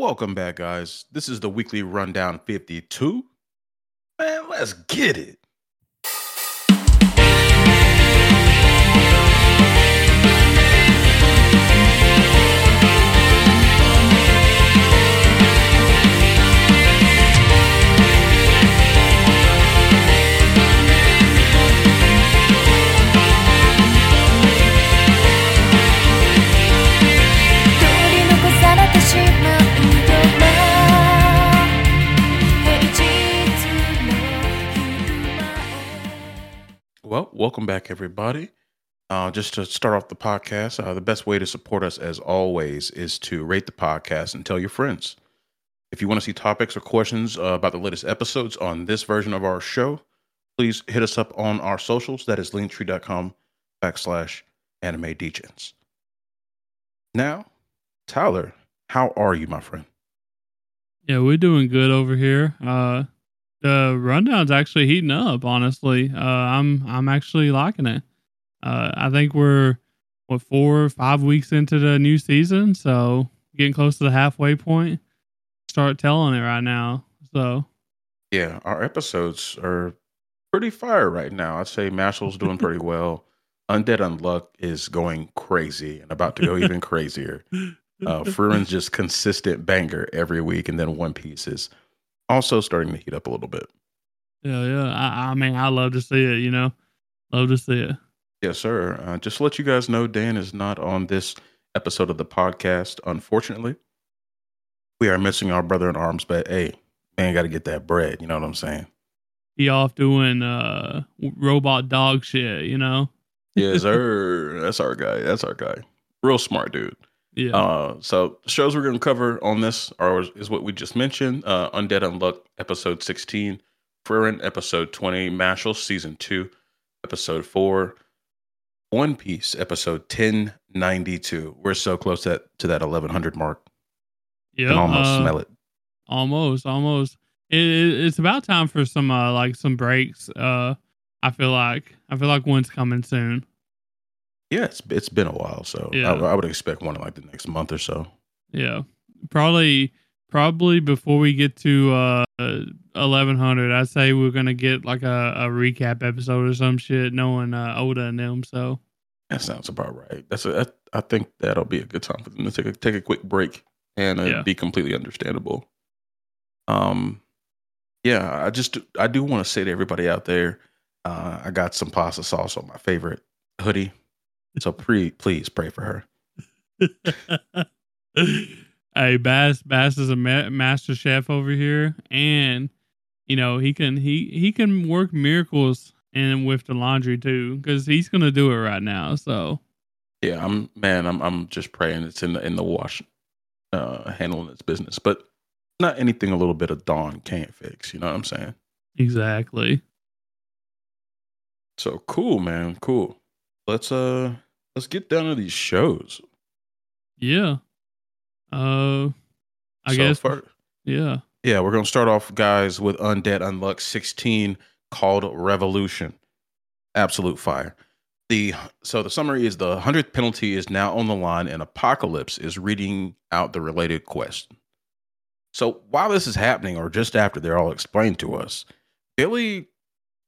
Welcome back, guys. This is the weekly rundown 52. Man, let's get it. Well, welcome back, everybody. Just to start off the podcast, the best way to support us, as always, is to rate the podcast and tell your friends. If you want to see topics or questions about the latest episodes on this version of our show, please hit us up on our socials. That is linktree.com/animedgens. Now, Tyler, how are you, my friend? Yeah, we're doing good over here. The rundown's actually heating up, honestly. I'm actually liking it. I think we're, 4 or 5 weeks into the new season, so getting close to the halfway point. Start telling it right now. So, yeah, our episodes are pretty fire right now. I'd say Mashle's doing pretty well. Undead Unluck is going crazy and about to go even crazier. Frieren's just consistent banger every week, and then One Piece is also starting to heat up a little bit. Yeah. I mean, I love to see it, Love to see it. Yes, sir. Just to let you guys know, Dan is not on this episode of the podcast, unfortunately. We are missing our brother in arms, but hey, man, got to get that bread. You know what I'm saying? He off doing robot dog shit, Yes, sir. That's our guy. Real smart dude. Yeah. So shows we're going to cover on this is what we just mentioned. Undead Unluck episode 16, Frieren episode 20, Mashle season 2 episode 4, One Piece episode 1092. We're so close to that 1100 mark. Yeah, almost smell it. Almost. It's about time for some breaks. I feel like one's coming soon. Yeah, it's been a while, so yeah. I would expect one in like the next month or so. Yeah, probably before we get to 1100, I'd say we're gonna get like a recap episode or some shit, knowing Oda and them. So that sounds about right. I think that'll be a good time for them to take a quick break, and it'd be completely understandable. Yeah, I do want to say to everybody out there, I got some pasta sauce on my favorite hoodie. So please pray for her. Hey, Bass is a master chef over here, and he can work miracles and with the laundry too, because he's gonna do it right now. So yeah, I'm just praying it's in the wash, handling its business, but not anything a little bit of Dawn can't fix. You know what I'm saying? Exactly. So cool, man. Cool. Let's get down to these shows. Yeah. I guess. Yeah, we're gonna start off, guys, with Undead Unluck 16, called Revolution. Absolute fire. The summary is: the 100th penalty is now on the line, and Apocalypse is reading out the related quest. So while this is happening, or just after they're all explained to us, Billy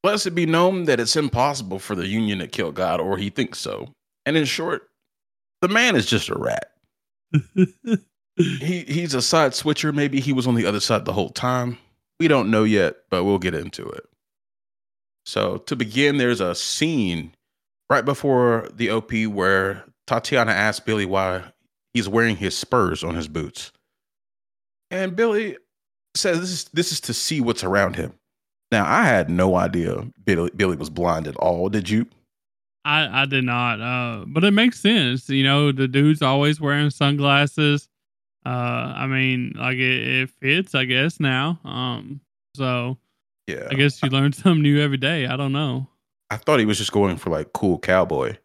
lets it be known that it's impossible for the Union to kill God, or he thinks so. And in short, the man is just a rat. He's a side switcher. Maybe he was on the other side the whole time. We don't know yet, but we'll get into it. So to begin, there's a scene right before the OP where Tatiana asks Billy why he's wearing his spurs on his boots. And Billy says this is to see what's around him. Now, I had no idea Billy was blind at all. Did you? I did not. But it makes sense. The dude's always wearing sunglasses. I mean, like it fits, I guess, now. So yeah, I guess you learn something new every day. I don't know. I thought he was just going for like cool cowboy,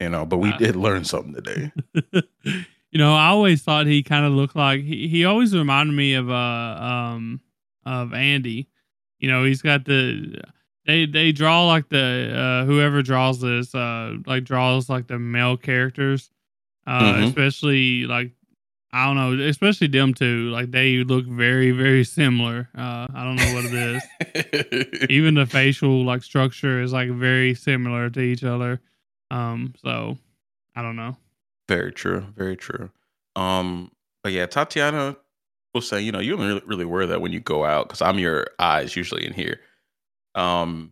but we did learn something today. I always thought he kind of looked like he always reminded me of Andy. He's got they draw like whoever draws this, draws like the male characters, especially like I don't know, especially them two. Like, they look very, very similar. I don't know what it is. Even the facial, like, structure is, like, very similar to each other. So, I don't know. Very true. Very true. But, yeah, Tatiana will say, you know, you don't really wear that when you go out because I'm your eyes usually in here. I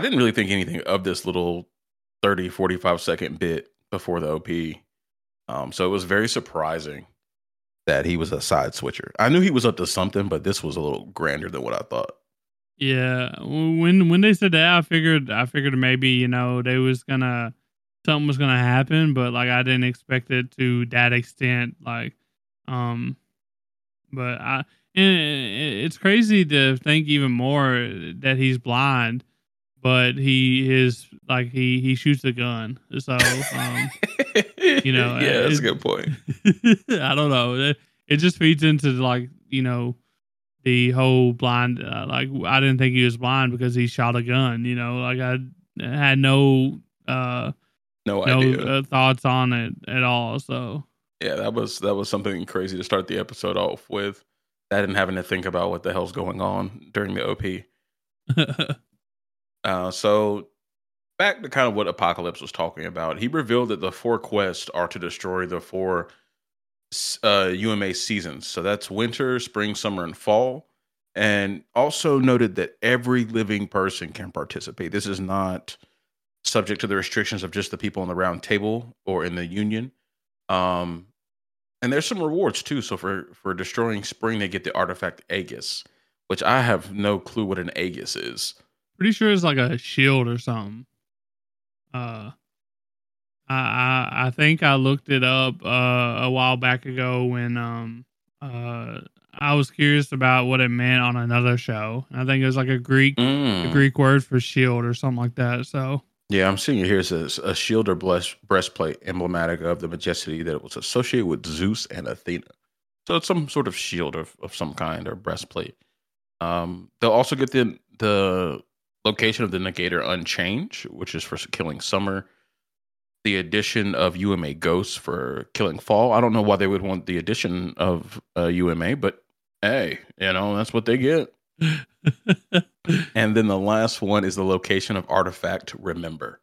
didn't really think anything of this little 30, 45-second bit before the OP. So it was very surprising that he was a side switcher. I knew he was up to something, but this was a little grander than what I thought. Yeah, when they said that, I figured maybe, you know, they was gonna, something was gonna happen, but like I didn't expect it to that extent. Like, it's crazy to think even more that he's blind, but he shoots a gun. So. You know, yeah, that's a good point. I don't know. It just feeds into, like, you know, the whole blind. Like, I didn't think he was blind because he shot a gun. You know, like I had no thoughts on it at all. So yeah, that was something crazy to start the episode off with. That and having to think about what the hell's going on during the OP. So. Back to kind of what Apocalypse was talking about. He revealed that the 4 quests are to destroy the 4 UMA seasons. So that's winter, spring, summer, and fall. And also noted that every living person can participate. This is not subject to the restrictions of just the people on the round table or in the union. And there's some rewards too. So for destroying spring, they get the artifact Aegis, which I have no clue what an Aegis is. Pretty sure it's like a shield or something. I think I looked it up a while back ago when I was curious about what it meant on another show. I think it was like a Greek word for shield or something like that. So yeah, I'm seeing it here. It says a shield or breastplate emblematic of the majesty that it was associated with Zeus and Athena. So it's some sort of shield of some kind or breastplate. They'll also get the location of the Negator Unchanged, which is for killing summer. The addition of UMA Ghosts for killing fall. I don't know why they would want the addition of UMA, but hey, you know, that's what they get. And then the last one is the location of Artifact Remember.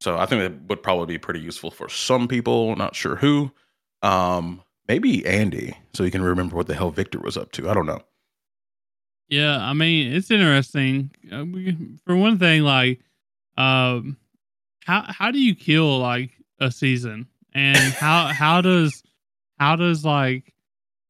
So I think that would probably be pretty useful for some people, not sure who. Maybe Andy, so he can remember what the hell Victor was up to. I don't know. Yeah, I mean, it's interesting. For one thing, like, how do you kill like a season, and how does like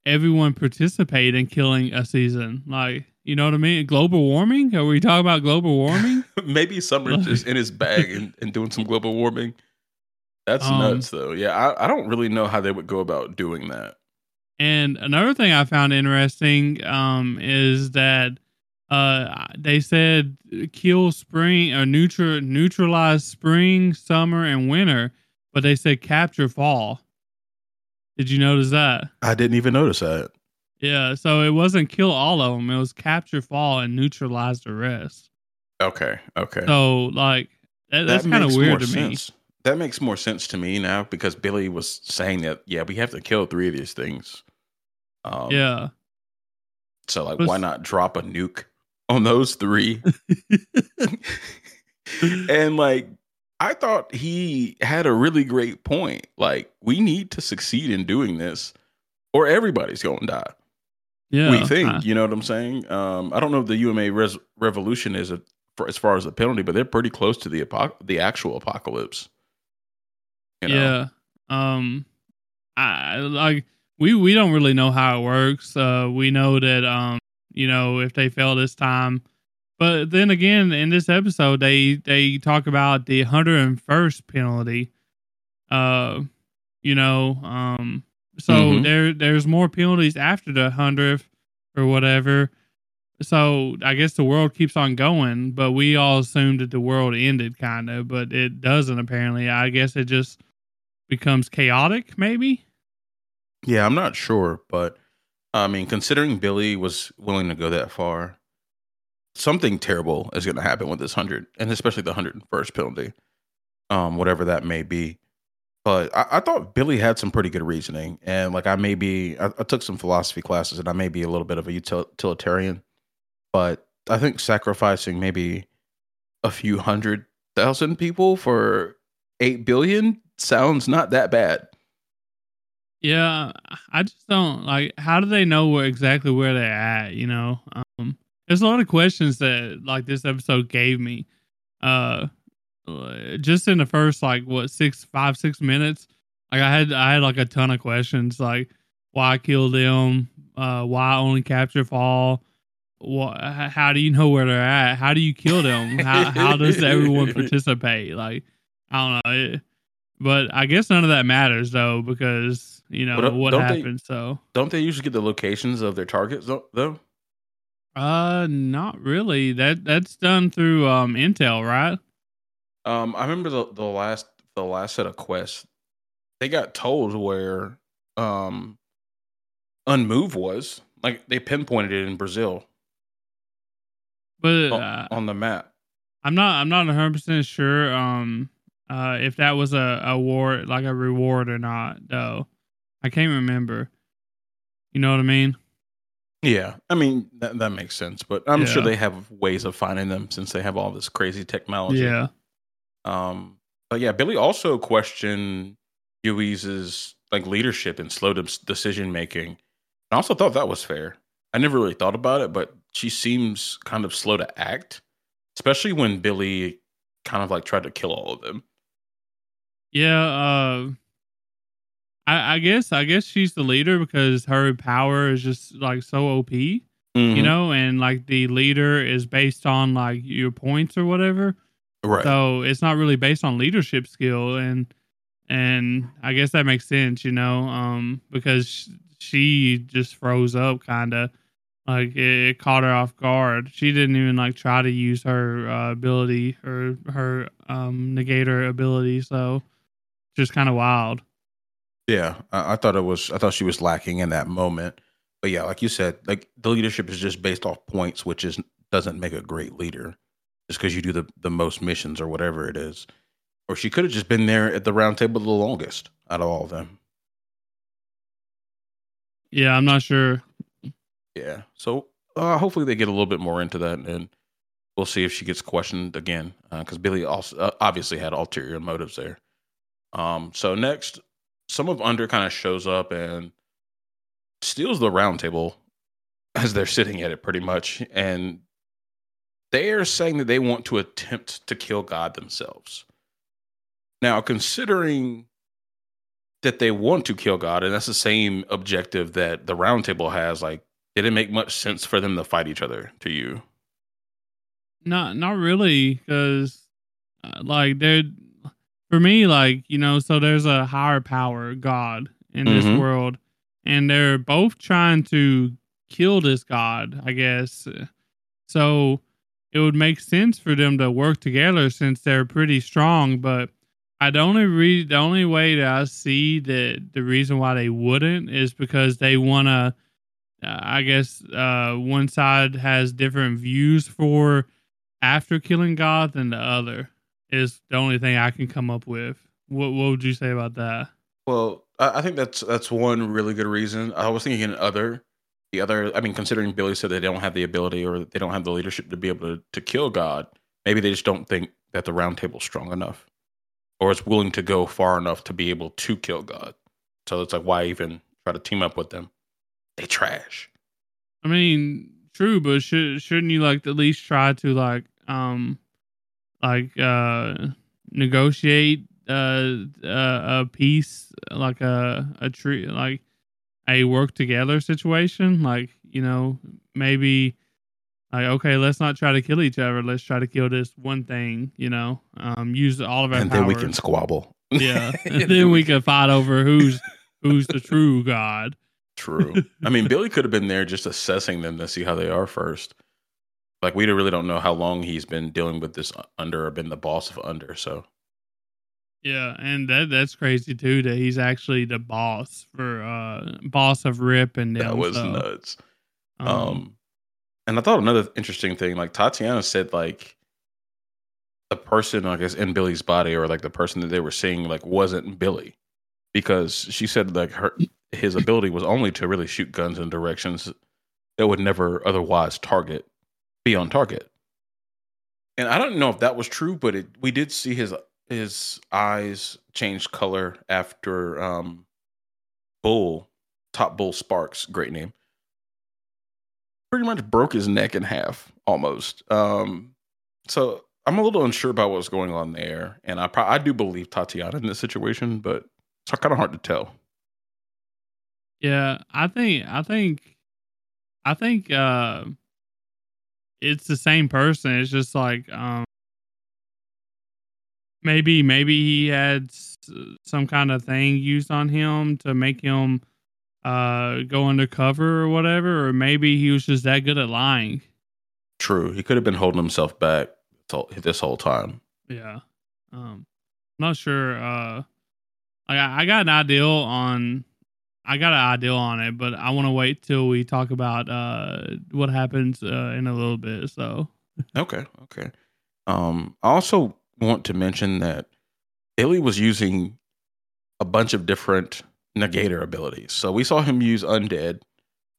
everyone participate in killing a season? Like, you know what I mean? Global warming? Are we talking about global warming? Maybe Summer's just in his bag and doing some global warming. That's nuts, though. Yeah, I don't really know how they would go about doing that. And another thing I found interesting is that they said kill spring or neutralize spring, summer, and winter, but they said capture fall. Did you notice that? I didn't even notice that. Yeah, so it wasn't kill all of them. It was capture fall and neutralize the rest. Okay. So, like, that's kind of weird to sense. Me. That makes more sense to me now because Billy was saying that, yeah, we have to kill 3 of these things. Yeah. So, like, why not drop a nuke on those 3? And, like, I thought he had a really great point. Like, we need to succeed in doing this or everybody's going to die. Yeah. We think, you know what I'm saying? I don't know if the UMA revolution is as far as the penalty, but they're pretty close to the actual apocalypse. You know? Yeah. I like we don't really know how it works. We know that you know, if they fail this time. But then again, in this episode they talk about the 101st penalty. You know, so mm-hmm. there's more penalties after the 100th or whatever. So I guess the world keeps on going, but we all assumed that the world ended kind of, but it doesn't apparently. I guess it just becomes chaotic, maybe? Yeah, I'm not sure, but I mean, considering Billy was willing to go that far, something terrible is going to happen with this 100, and especially the 101st penalty, whatever that may be. But I thought Billy had some pretty good reasoning. And like I took some philosophy classes and I may be a little bit of a utilitarian. But I think sacrificing maybe a few 100,000 people for 8 billion sounds not that bad. Yeah, I just don't like. How do they know exactly where they're at? You know, there's a lot of questions that like this episode gave me. Just in the first 6 minutes, like I had like a ton of questions, like why kill them, why only capture Fall, how do you know where they're at, how do you kill them, how does everyone participate? Like I don't know. But I guess none of that matters though, because you know what happens. So don't they usually get the locations of their targets though? Not really. That's done through intel, right? I remember the last set of quests, they got told where Unmove was. Like they pinpointed it in Brazil, but on the map. I'm not 100% sure. If that was a reward or not, though, I can't remember. You know what I mean? Yeah, I mean that makes sense. But I'm sure they have ways of finding them since they have all this crazy technology. Yeah. But yeah, Billy also questioned Yui's like leadership and slow decision making. I also thought that was fair. I never really thought about it, but she seems kind of slow to act, especially when Billy kind of like tried to kill all of them. Yeah, I guess she's the leader because her power is just like so OP, you know, and like the leader is based on like your points or whatever. Right. So it's not really based on leadership skill, and I guess that makes sense, you know, because she just froze up, kind of like it caught her off guard. She didn't even like try to use her ability or her negator ability, so just kind of wild. Yeah, I thought she was lacking in that moment. But yeah, like you said, like the leadership is just based off points, which doesn't make a great leader just because you do the most missions or whatever it is. Or she could have just been there at the round table the longest out of all of them. Yeah, I'm not sure. Yeah, so hopefully they get a little bit more into that, and we'll see if she gets questioned again because Billy also obviously had ulterior motives there. So next, some of Under kind of shows up and steals the round table as they're sitting at it pretty much. And they are saying that they want to attempt to kill God themselves. Now, considering that they want to kill God, and that's the same objective that the round table has, like, did it make much sense for them to fight each other to you? Not really. Cause like for me, like, you know, so there's a higher power, God, in this world, and they're both trying to kill this God, I guess. So it would make sense for them to work together since they're pretty strong, but the only way that I see that the reason why they wouldn't is because they want to, I guess, one side has different views for after killing God than the other. Is the only thing I can come up with. What would you say about that? Well, I think that's one really good reason. I was thinking the other. I mean, considering Billy said they don't have the ability or they don't have the leadership to be able to kill God, maybe they just don't think that the round table's strong enough, or is willing to go far enough to be able to kill God. So it's like, why even try to team up with them? They trash. I mean, true, but shouldn't you like at least try to negotiate a peace, like a tree, like a work together situation? Like, you know, maybe like, okay, let's not try to kill each other. Let's try to kill this one thing, you know, use all of our powers. Then we can squabble. Yeah. And then we can fight over who's the true God. True. I mean, Billy could have been there just assessing them to see how they are first. Like, we really don't know how long he's been dealing with this Under or been the boss of Under, so. Yeah, and that's crazy, too, that he's actually the boss boss of Rip and them. That was nuts. And I thought another interesting thing, like, Tatiana said, like, the person, I guess, in Billy's body, or like the person that they were seeing, like, wasn't Billy, because she said like his ability was only to really shoot guns in directions that would never otherwise be on target. And I don't know if that was true, but we did see his eyes change color after Top Bull Sparks, great name, pretty much broke his neck in half almost. So I'm a little unsure about what's going on there, and I do believe Tatiana in this situation, but it's kind of hard to tell. Yeah, I think it's the same person. It's just like maybe he had some kind of thing used on him to make him go undercover or whatever, or maybe he was just that good at lying. True, he could have been holding himself back this whole time. Yeah, I'm not sure. I got an idea on it, but I want to wait till we talk about what happens in a little bit. So okay. I also want to mention that Illy was using a bunch of different negator abilities. So we saw him use Undead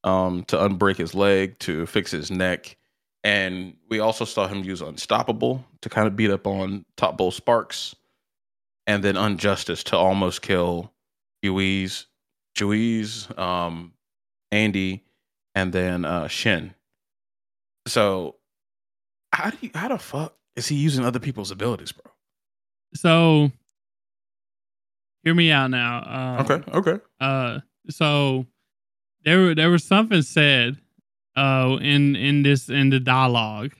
to unbreak his leg, to fix his neck, and we also saw him use Unstoppable to kind of beat up on Top Bull Sparks, and then Unjustice to almost kill Juiz, Andy, and then Shin. So how the fuck is he using other people's abilities, bro? So hear me out now. Okay. So there was something said in the dialogue,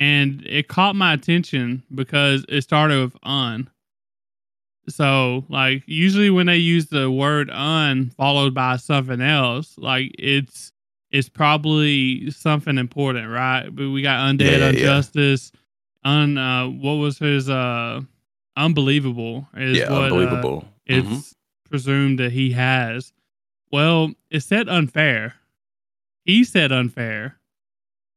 and it caught my attention because it started with un. So, like, usually when they use the word un followed by something else, like, it's probably something important, right? But we got Undead, Unjustice, what was his, Unbelievable. Unbelievable. It's presumed that he has. Well, it said unfair. He said unfair.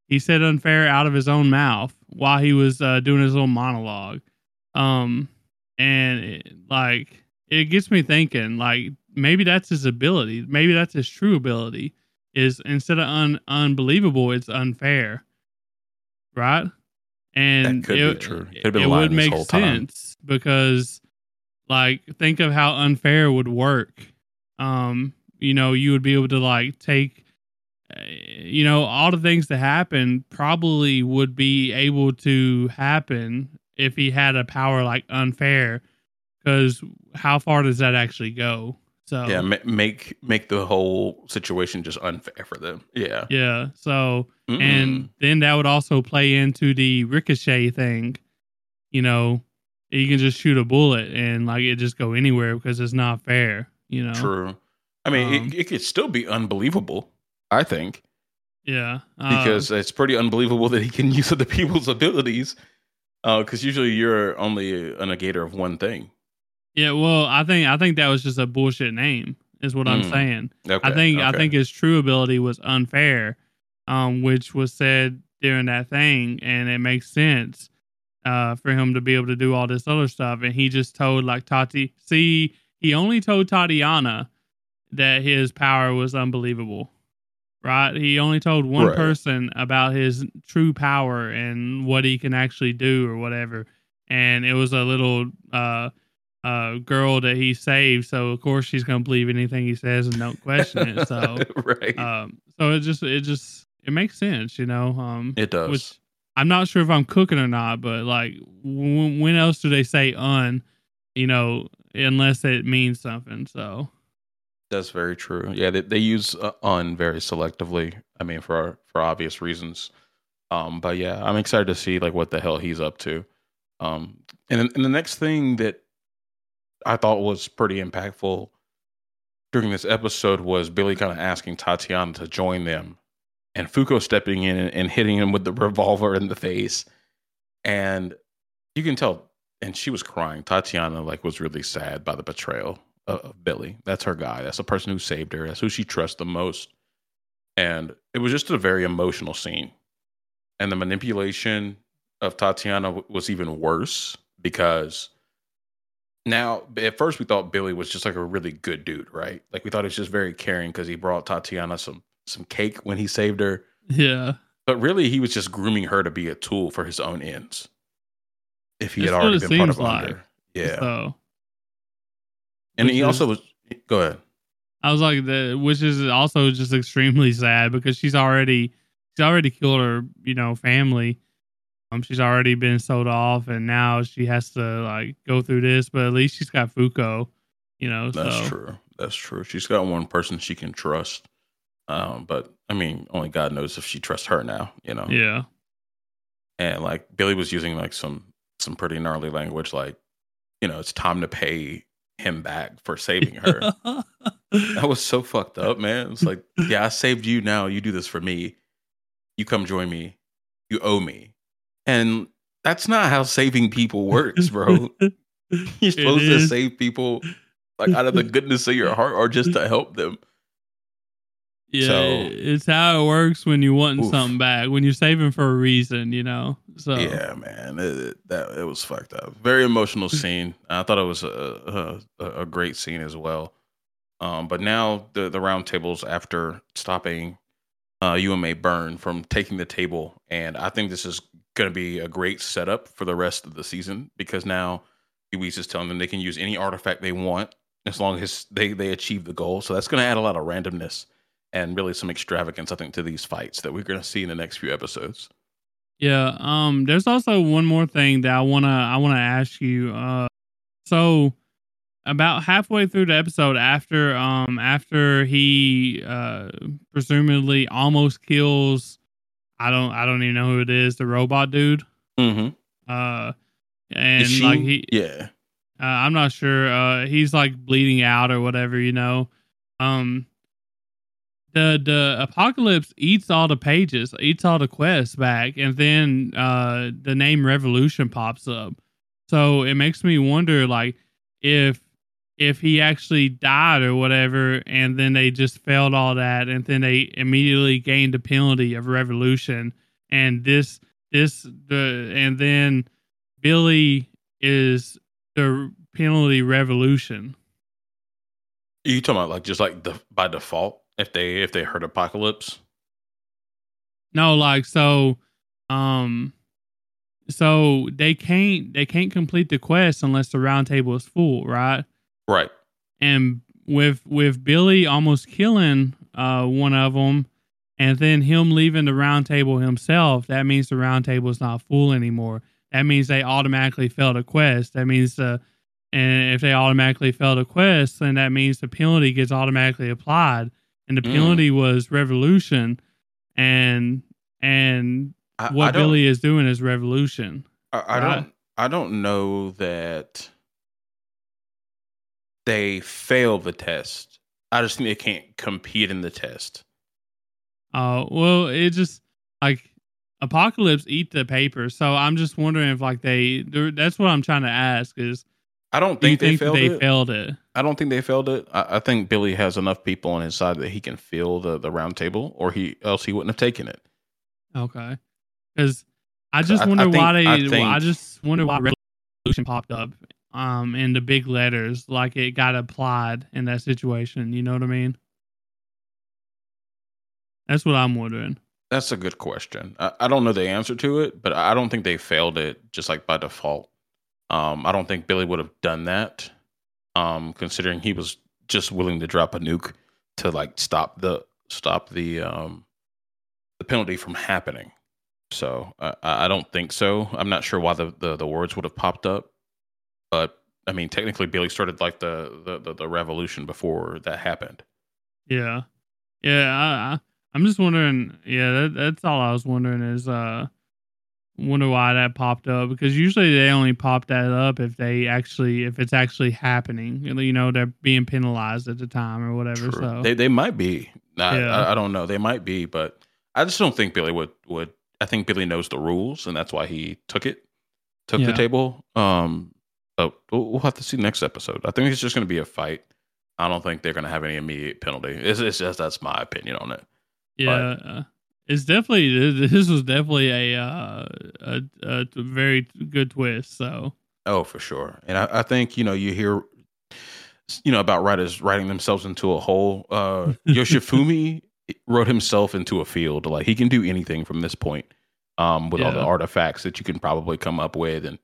He said unfair out of his own mouth while he was doing his little monologue. And it gets me thinking, like, maybe that's his ability. Maybe that's his true ability, is instead of unbelievable, it's unfair. Right? And that could be true. It would make sense because, like, think of how unfair would work. You would be able to, like, take, all the things that happen probably would be able to happen if he had a power like unfair, because how far does that actually go? So yeah, make the whole situation just unfair for them. Yeah. So and then that would also play into the ricochet thing. You can just shoot a bullet and like it just go anywhere because it's not fair. True. I mean, it could still be unbelievable, I think. Yeah, because it's pretty unbelievable that he can use other people's abilities. Because usually you're only a negator of one thing. Yeah, well, I think that was just a bullshit name, is what I'm saying. Okay, I think his true ability was unfair, which was said during that thing, and it makes sense for him to be able to do all this other stuff. And he just told he only told Tatiana that his power was unbelievable. Right? He only told one person about his true power and what he can actually do or whatever. And it was a little girl that he saved. So, of course, she's going to believe anything he says and don't question it. So, so it makes sense, It does. Which I'm not sure if I'm cooking or not, but, like, when else do they say un, unless it means something, so... That's very true. Yeah, they use un very selectively. I mean, for obvious reasons. But yeah, I'm excited to see like what the hell he's up to. And the next thing that I thought was pretty impactful during this episode was Billy kind of asking Tatiana to join them, and Fuko stepping in and hitting him with the revolver in the face. And you can tell, and she was crying. Tatiana like was really sad by the betrayal of Billy. That's her guy. That's the person who saved her. That's who she trusts the most. And it was just a very emotional scene. And the manipulation of Tatiana was even worse, because now at first we thought Billy was just like a really good dude, right? Like we thought he was just very caring because he brought Tatiana some cake when he saved her. Yeah. But really he was just grooming her to be a tool for his own ends. If he had already been part of Under. Yeah. So, and he also was... Go ahead. I was like, which is also just extremely sad because she's already killed her, you know, family. She's already been sold off, and now she has to like go through this. But at least she's got Fuko, you know. That's true. She's got one person she can trust. But I mean, only God knows if she trusts her now, you know. Yeah. And like Billy was using like some pretty gnarly language, like, you know, it's time to pay him back for saving her. That was so fucked up, man. It's like, yeah, I saved you. Now you do this for me. You come join me. You owe me. And that's not how saving people works, bro. You're supposed to save people like out of the goodness of your heart or just to help them. Yeah, so, it's how it works when you want something back, when you're saving for a reason, you know. So yeah, man, it was fucked up. Very emotional scene. I thought it was a great scene as well. But now the round tables, after stopping UMA Burn from taking the table, and I think this is going to be a great setup for the rest of the season, because now Ubisoft is telling them they can use any artifact they want as long as they achieve the goal. So that's going to add a lot of randomness and really some extravagance, I think, to these fights that we're going to see in the next few episodes. Yeah. There's also one more thing that I want to ask you. So about halfway through the episode, after he presumably almost kills, I don't even know who it is, the robot dude. Mm-hmm. And she, like he, yeah, I'm not sure. He's like bleeding out or whatever, you know. The apocalypse eats all the pages, eats all the quests back, and then the name Revolution pops up. So it makes me wonder, like, if he actually died or whatever, and then they just failed all that, and then they immediately gained the penalty of Revolution, and and then Billy is the penalty Revolution. Are you talking about like just like by default? If they heard Apocalypse? No, like, so they can't complete the quest unless the round table is full, right? Right. And with Billy almost killing one of them, and then him leaving the round table himself, that means the round table is not full anymore. That means they automatically failed a quest. That means and if they automatically failed a quest, then that means the penalty gets automatically applied. And the penalty was Revolution, and what Billy is doing is Revolution. I don't know that they failed the test. I just think they can't compete in the test. Well, it just like Apocalypse eat the paper. So I'm just wondering if like that's what I'm trying to ask is. I don't think they failed it. I don't think they failed it. I think Billy has enough people on his side that he can fill the round table, or else he wouldn't have taken it. Okay, because I just wonder why Revolution popped up in the big letters, like it got applied in that situation. You know what I mean? That's what I'm wondering. That's a good question. I don't know the answer to it, but I don't think they failed it just like by default. I don't think Billy would have done that, considering he was just willing to drop a nuke to like stop the penalty from happening. So I don't think so. I'm not sure why the words would have popped up, but I mean, technically Billy started like the revolution before that happened. Yeah. Yeah. I'm just wondering. Yeah. That's all I was wondering is, wonder why that popped up, because usually they only pop that up if it's actually happening, you know, they're being penalized at the time or whatever. True. So they might be. I don't know. They might be, but I just don't think Billy would. I think Billy knows the rules, and that's why he took the table. We'll have to see next episode. I think it's just going to be a fight. I don't think they're going to have any immediate penalty. It's just that's my opinion on it. Yeah. But, It's definitely, this was definitely a very good twist. So, oh, for sure. And I think, you know, you hear, you know, about writers writing themselves into a hole. Yoshifumi wrote himself into a field. Like, he can do anything from this point, with all the artifacts that you can probably come up with, and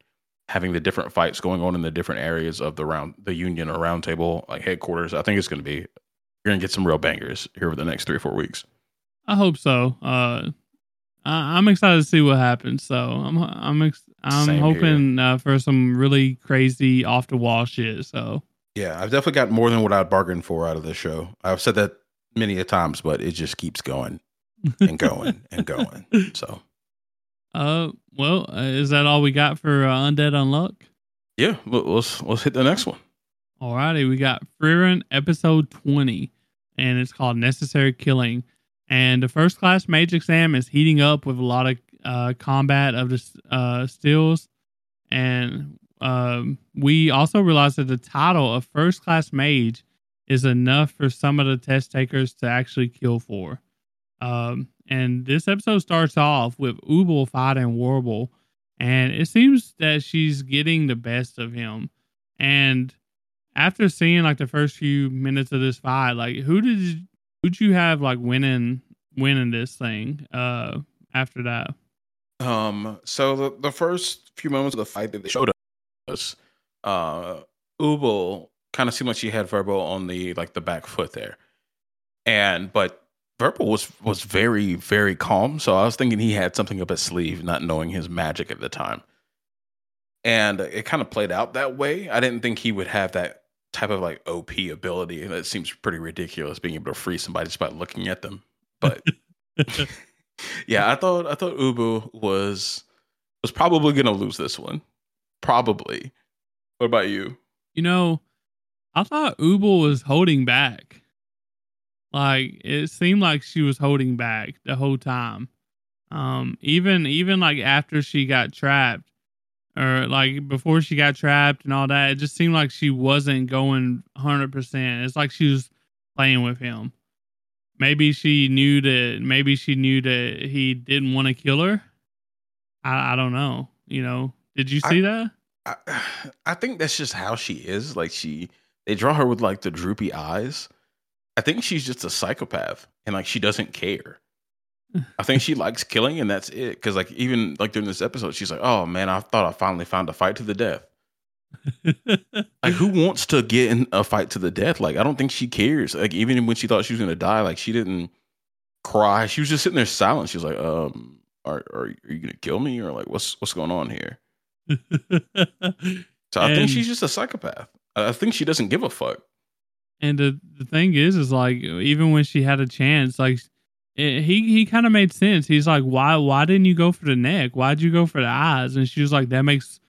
having the different fights going on in the different areas of the union or round table, like headquarters. I think it's going to be, you're going to get some real bangers here over the next 3 or 4 weeks. I hope so. I'm excited to see what happens. So I'm hoping for some really crazy off the wall shit. So yeah, I've definitely got more than what I bargained for out of this show. I've said that many a times, but it just keeps going and going and going. So, well, is that all we got for Undead Unluck? Yeah, let's hit the next one. Alrighty, we got Frieren episode 20, and it's called Necessary Killing. And the first class mage exam is heating up with a lot of combat of the stills. And we also realized that the title of first class mage is enough for some of the test takers to actually kill for. And this episode starts off with Ubel fighting Warble. And it seems that she's getting the best of him. And after seeing like the first few minutes of this fight, like who'd you have like winning this thing after that? So the first few moments of the fight that they showed us, Ubel kind of seemed like she had Verbal on the back foot there, but Verbal was very, very calm. So I was thinking he had something up his sleeve, not knowing his magic at the time, and it kind of played out that way. I didn't think he would have that type of like OP ability. That seems pretty ridiculous, being able to free somebody just by looking at them. But yeah, I thought Ubu was probably gonna lose this one. Probably. What about you? You know, I thought Ubu was holding back. Like, it seemed like she was holding back the whole time. Even like after she got trapped. Or like before she got trapped and all that, it just seemed like she wasn't going 100%. It's like she was playing with him. Maybe she knew that he didn't want to kill her. I don't know. You know, did you see that? I think that's just how she is. Like they draw her with like the droopy eyes. I think she's just a psychopath, and like she doesn't care. I think she likes killing, and that's it. Because like even like during this episode, she's like, "Oh man, I thought I finally found a fight to the death." Like, who wants to get in a fight to the death? Like, I don't think she cares. Like, even when she thought she was gonna die, like she didn't cry. She was just sitting there silent. She was like, "Are you gonna kill me, or like what's going on here?" So I think she's just a psychopath. I think she doesn't give a fuck. And the thing is like even when she had a chance, like. He kind of made sense. He's like, why didn't you go for the neck? Why'd you go for the eyes? And she was like, that makes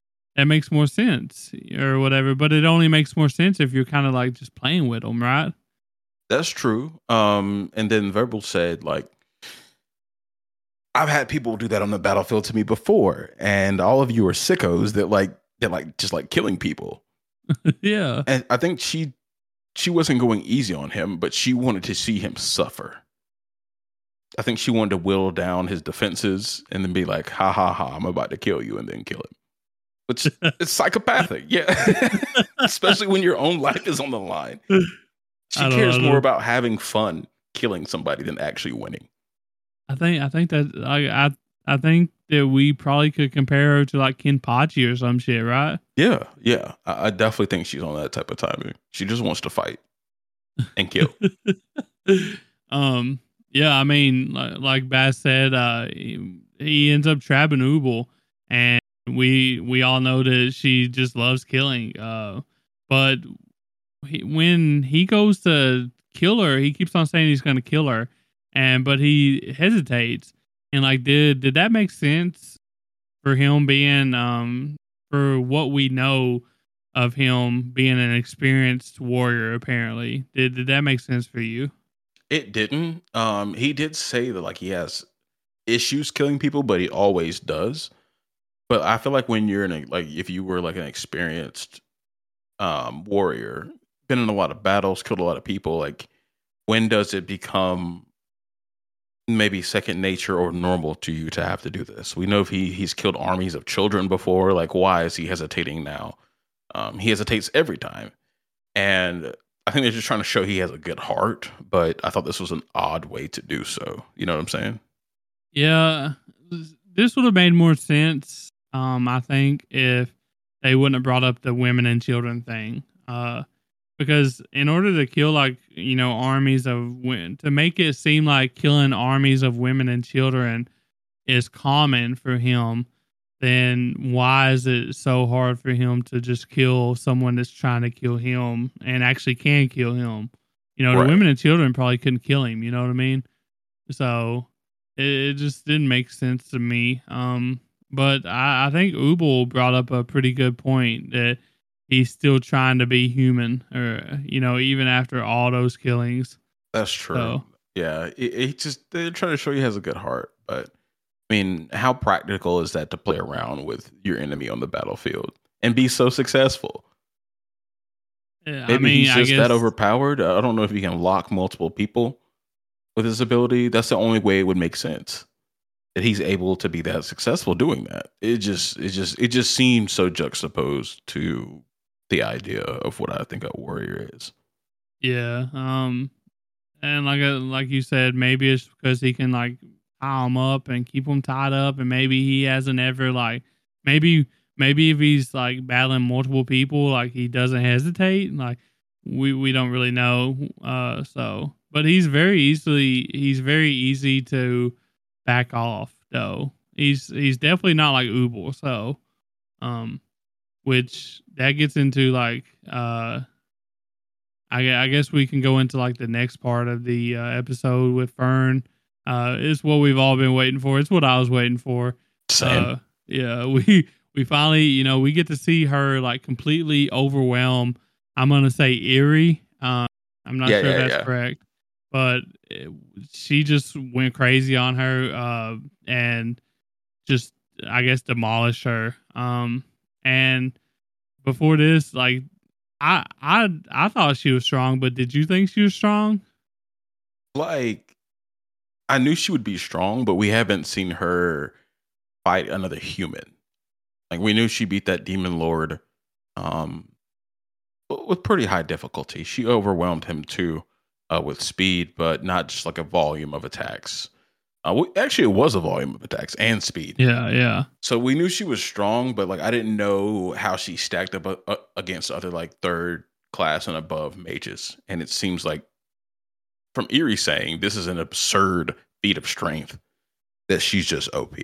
more sense or whatever. But it only makes more sense if you're kind of like just playing with them, right? That's true. And then Verbal said, like, I've had people do that on the battlefield to me before, and all of you are sickos that just like killing people. Yeah. And I think she wasn't going easy on him, but she wanted to see him suffer. I think she wanted to whittle down his defenses and then be like, ha ha ha, I'm about to kill you, and then kill him. Which it's psychopathic. Yeah. Especially when your own life is on the line. She cares more about having fun killing somebody than actually winning. I think that we probably could compare her to like Kenpachi or some shit, right? Yeah. Yeah. I definitely think she's on that type of timing. She just wants to fight and kill. Yeah, I mean, like Bass said, he ends up trapping Ubel, and we all know that she just loves killing. But when he goes to kill her, he keeps on saying he's going to kill her, but he hesitates. And like, did that make sense for him being for what we know of him being an experienced warrior? Apparently, did that make sense for you? It didn't. He did say that like he has issues killing people, but he always does. But I feel like when you're if you were like an experienced warrior, been in a lot of battles, killed a lot of people, like when does it become maybe second nature or normal to you to have to do this. We know if he's killed armies of children before, like, why is he hesitating now? He hesitates every time. And I think they're just trying to show he has a good heart, but I thought this was an odd way to do so. You know what I'm saying? Yeah. This would have made more sense, I think, if they wouldn't have brought up the women and children thing. Because in order to kill, like, you know, armies of women, to make it seem like killing armies of women and children is common for him, then why is it so hard for him to just kill someone that's trying to kill him and actually can kill him? You know, right. The women and children probably couldn't kill him. You know what I mean? So it just didn't make sense to me. But I think Ubel brought up a pretty good point that he's still trying to be human, or, you know, even after all those killings. That's true. So, yeah. They're trying to show he has a good heart, but I mean, how practical is that to play around with your enemy on the battlefield and be so successful? Yeah, maybe he's just that overpowered. I don't know if he can lock multiple people with his ability. That's the only way it would make sense that he's able to be that successful doing that. It just seemed so juxtaposed to the idea of what I think a warrior is. Yeah. And like you said, maybe it's because he can, like, tie him up and keep him tied up, and maybe he hasn't ever, like, maybe if he's, like, battling multiple people, like, he doesn't hesitate. Like, we don't really know. So, but he's very easy to back off, though. He's definitely not like Ubel. So, which that gets into, like, I guess we can go into, like, the next part of the episode with Fern. It's what we've all been waiting for. It's what I was waiting for. Same. Yeah, we finally, you know, we get to see her, like, completely overwhelm. I'm going to say Eerie. I'm not sure if that's correct. But she just went crazy on her and just, I guess, demolished her. And before this, like, I thought she was strong, but did you think she was strong? Like, I knew she would be strong, but we haven't seen her fight another human. Like, we knew she beat that demon lord with pretty high difficulty. She overwhelmed him too with speed, but not just like a volume of attacks. Actually, it was a volume of attacks and speed. Yeah. So we knew she was strong, but, like, I didn't know how she stacked up against other, like, third class and above mages. And it seems like, from Eerie saying, this is an absurd feat of strength, that she's just OP.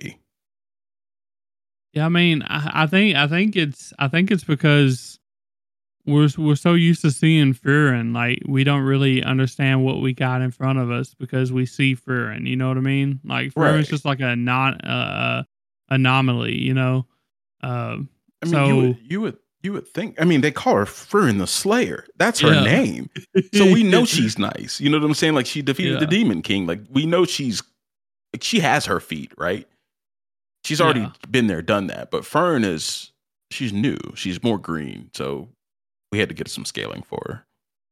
Yeah, I mean, I think it's because we're so used to seeing Frieren, like, we don't really understand what we got in front of us because we see Frieren. You know what I mean? Like, Frieren's just like a anomaly, you know. I mean, so you would think. I mean, they call her Frieren the Slayer. That's her name. So we know she's nice. You know what I'm saying? Like, she defeated the Demon King. Like, we know she's, like, she has her feet, right? She's already been there, done that. But Fern she's new. She's more green. So we had to get some scaling for her.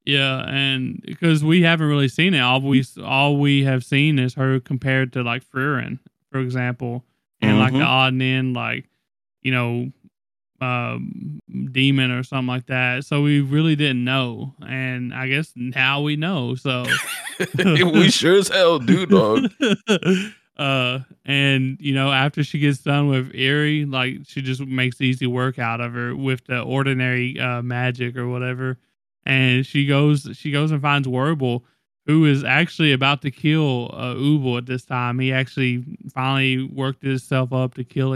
Yeah, and because we haven't really seen it. All we have seen is her compared to, like, Frieren, for example. And like the odd and end, like, you know, demon or something like that. So we really didn't know, and I guess now we know. So we sure as hell do, dog. And, you know, after she gets done with Eerie, like, she just makes easy work out of her with the ordinary magic or whatever, and she goes and finds Warble, who is actually about to kill Ubel at this time. He actually finally worked himself up to kill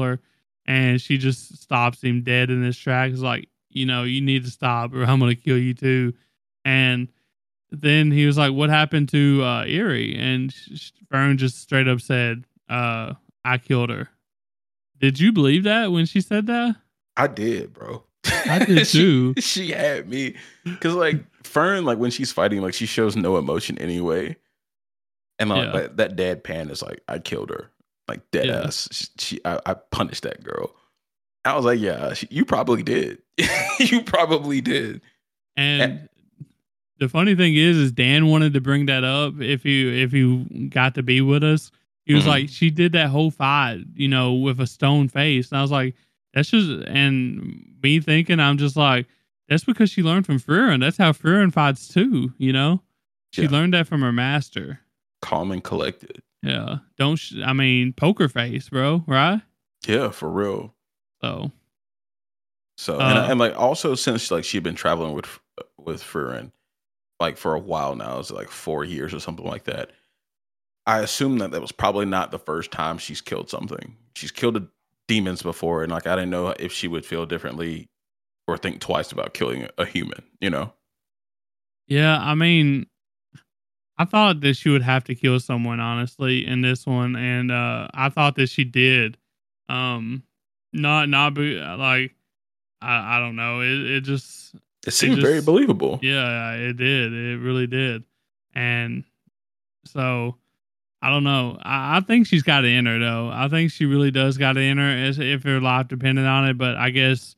her. And she just stops him dead in his tracks, like, you know, you need to stop or I'm going to kill you too. And then he was like, what happened to Eerie? And Fern just straight up said, I killed her. Did you believe that when she said that? I did, bro. I did too. She had me. Because, like, Fern, like, when she's fighting, like, she shows no emotion anyway. And, like, that deadpan is like, I killed her. Like, dead ass. I punished that girl. I was like, you probably did. You probably did. And The funny thing is Dan wanted to bring that up if you got to be with us. He was like, she did that whole fight, you know, with a stone face. And I was like, that's just, and me thinking, I'm just like, that's because she learned from Frieren. That's how Frieren fights too, you know? She learned that from her master. Calm and collected. Yeah. Poker face, bro, right? Yeah, for real. So, and like also since like she'd been traveling with Frieren, like for a while now, it's like 4 years or something like that. I assume that was probably not the first time she's killed something. She's killed demons before, and like I didn't know if she would feel differently or think twice about killing a human, you know? Yeah, I mean, I thought that she would have to kill someone, honestly, in this one, and I thought that she did. I don't know. It seemed very believable. Yeah, it did. It really did. And so, I don't know. I think she's got to enter, though. I think she really does got to enter if her life depended on it. But I guess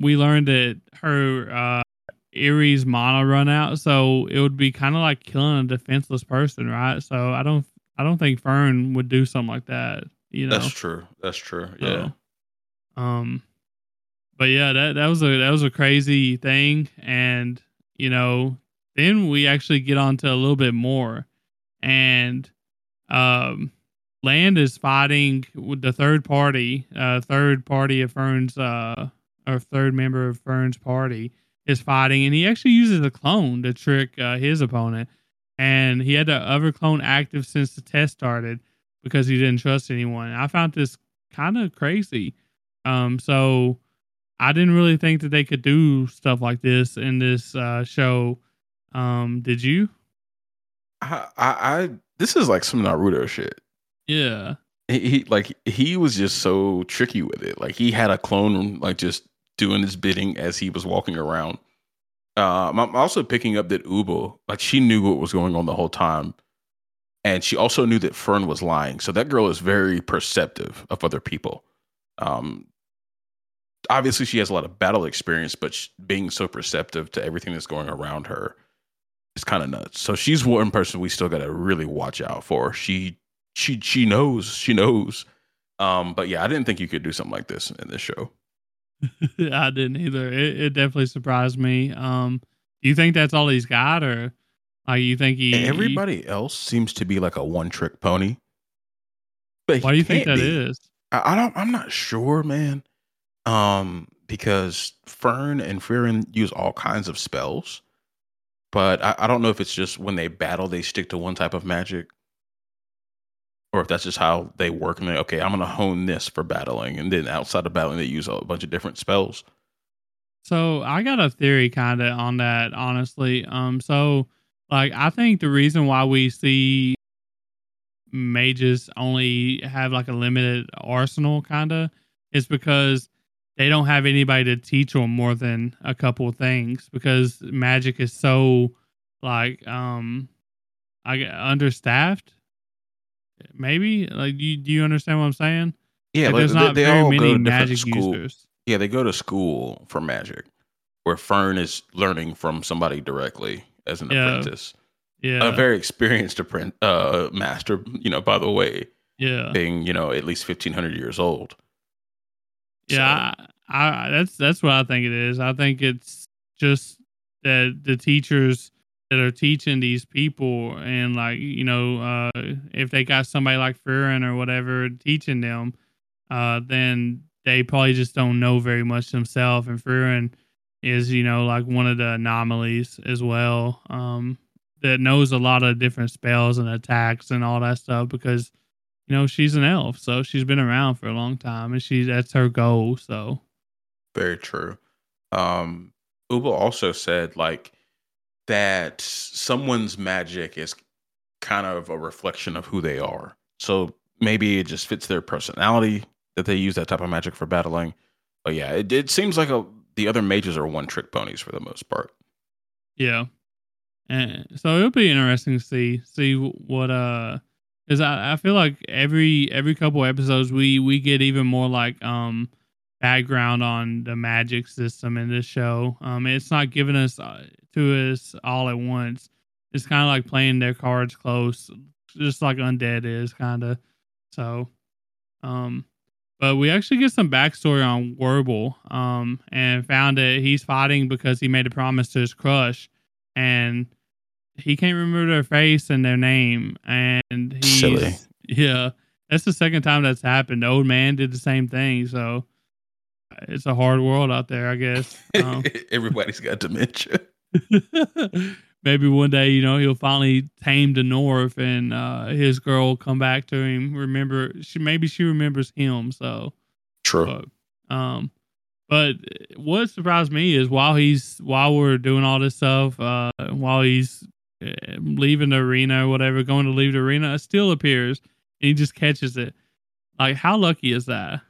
we learned that her Eerie's mana run out, so it would be kind of like killing a defenseless person, right? So I don't think Fern would do something like that. You know, that's true. Yeah. So, but yeah, that was a crazy thing, and you know, then we actually get on to a little bit more. And Land is fighting with the third member of Fern's party is fighting, and he actually uses a clone to trick his opponent. And he had the other clone active since the test started because he didn't trust anyone. I found this kind of crazy. So I didn't really think that they could do stuff like this in this show. Did you? I this is like some Naruto shit. Yeah, he was just so tricky with it. Like he had a clone like just doing his bidding as he was walking around. I'm also picking up that Ubel, like she knew what was going on the whole time, and she also knew that Fern was lying. So that girl is very perceptive of other people. Obviously she has a lot of battle experience, but being so perceptive to everything that's going around her. It's kind of nuts. So she's one person we still got to really watch out for. She knows. She knows. But yeah, I didn't think you could do something like this in this show. I didn't either. It definitely surprised me. Do you think that's all he's got, or you think everybody else seems to be like a one-trick pony? But why do you think that is? I don't. I'm not sure, man. Because Fern and Frieren use all kinds of spells. But I don't know if it's just when they battle, they stick to one type of magic. Or if that's just how they work. And they're okay, I'm going to hone this for battling. And then outside of battling, they use a bunch of different spells. So I got a theory kind of on that, honestly. I think the reason why we see mages only have like a limited arsenal kind of is because they don't have anybody to teach them more than a couple of things, because magic is so understaffed. Maybe do you understand what I'm saying? Yeah, there's not very many magic users. Yeah, they go to school for magic, where Fern is learning from somebody directly as an apprentice. Yeah, a very experienced master. You know, by the way. Yeah, being at least 1,500 years old. Yeah, that's what I think it is. I think it's just that the teachers that are teaching these people, and if they got somebody like Frieren or whatever teaching them, then they probably just don't know very much themselves. And Frieren is, one of the anomalies as well, that knows a lot of different spells and attacks and all that stuff, because she's an elf, so she's been around for a long time, and that's her goal. So, very true. Ubel also said that someone's magic is kind of a reflection of who they are. So maybe it just fits their personality that they use that type of magic for battling. But yeah, it seems like the other mages are one-trick ponies for the most part. Yeah, and so it'll be interesting to see what because I feel like every couple episodes we get even more background on the magic system in this show. It's not giving us to us all at once. It's kind of like playing their cards close, just like Undead is kind of. So, but we actually get some backstory on Warble, and found that he's fighting because he made a promise to his crush, and he can't remember their face and their name. And he's silly. Yeah, that's the second time that's happened. The old man did the same thing, so it's a hard world out there, I guess. Everybody's got dementia. Maybe one day, you know, he'll finally tame the North, and his girl will come back to him. Maybe she remembers him. So true. But what surprised me is while we're doing all this stuff, while he's leaving the arena or whatever, going to leave the arena, it still appears, and he just catches it. Like, how lucky is that?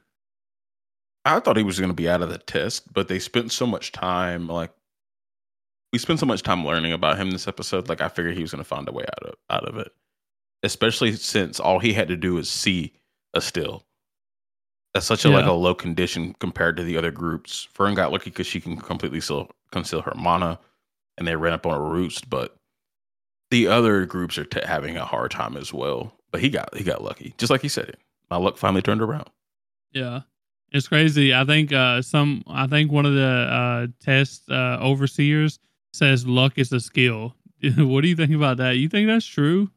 I thought he was going to be out of the test, but they spent so much time We spent so much time learning about him this episode. I figured he was going to find a way out of it, especially since all he had to do is see a still. That's such a low condition compared to the other groups. Fern got lucky because she can completely conceal her mana, and they ran up on a roost. But the other groups are having a hard time as well. But he got lucky, just like he said it. My luck finally turned around. Yeah. It's crazy. I think one of the test overseers says luck is a skill. What do you think about that? You think that's true?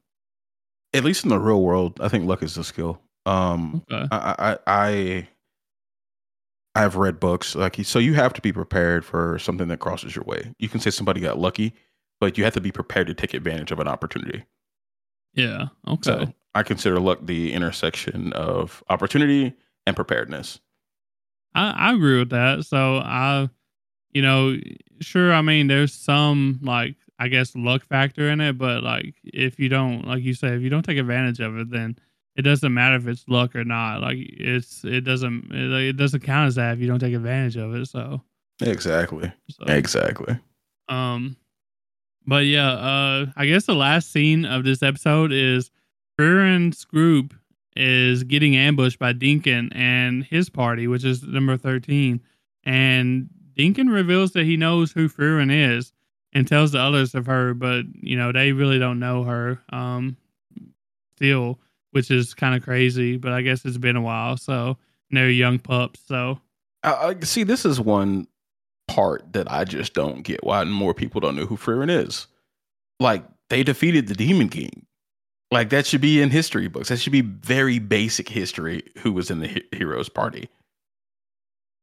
At least in the real world, I think luck is a skill. Okay. I've read books so you have to be prepared for something that crosses your way. You can say somebody got lucky, but you have to be prepared to take advantage of an opportunity. Yeah. Okay. So I consider luck the intersection of opportunity and preparedness. I agree with that. So there's some luck factor in it, but if you don't, like you say, if you don't take advantage of it, then it doesn't matter if it's luck or not. It doesn't count as that if you don't take advantage of it. So exactly. But yeah, I guess the last scene of this episode is Furin's group is getting ambushed by Denken and his party, which is number 13, and Denken reveals that he knows who Frieren is and tells the others of her, but, they really don't know her still, which is kind of crazy, but I guess it's been a while, so they're young pups, so. See, this is one part that I just don't get why more people don't know who Frieren is. They defeated the Demon King. That should be in history books. That should be very basic history, who was in the hero's party.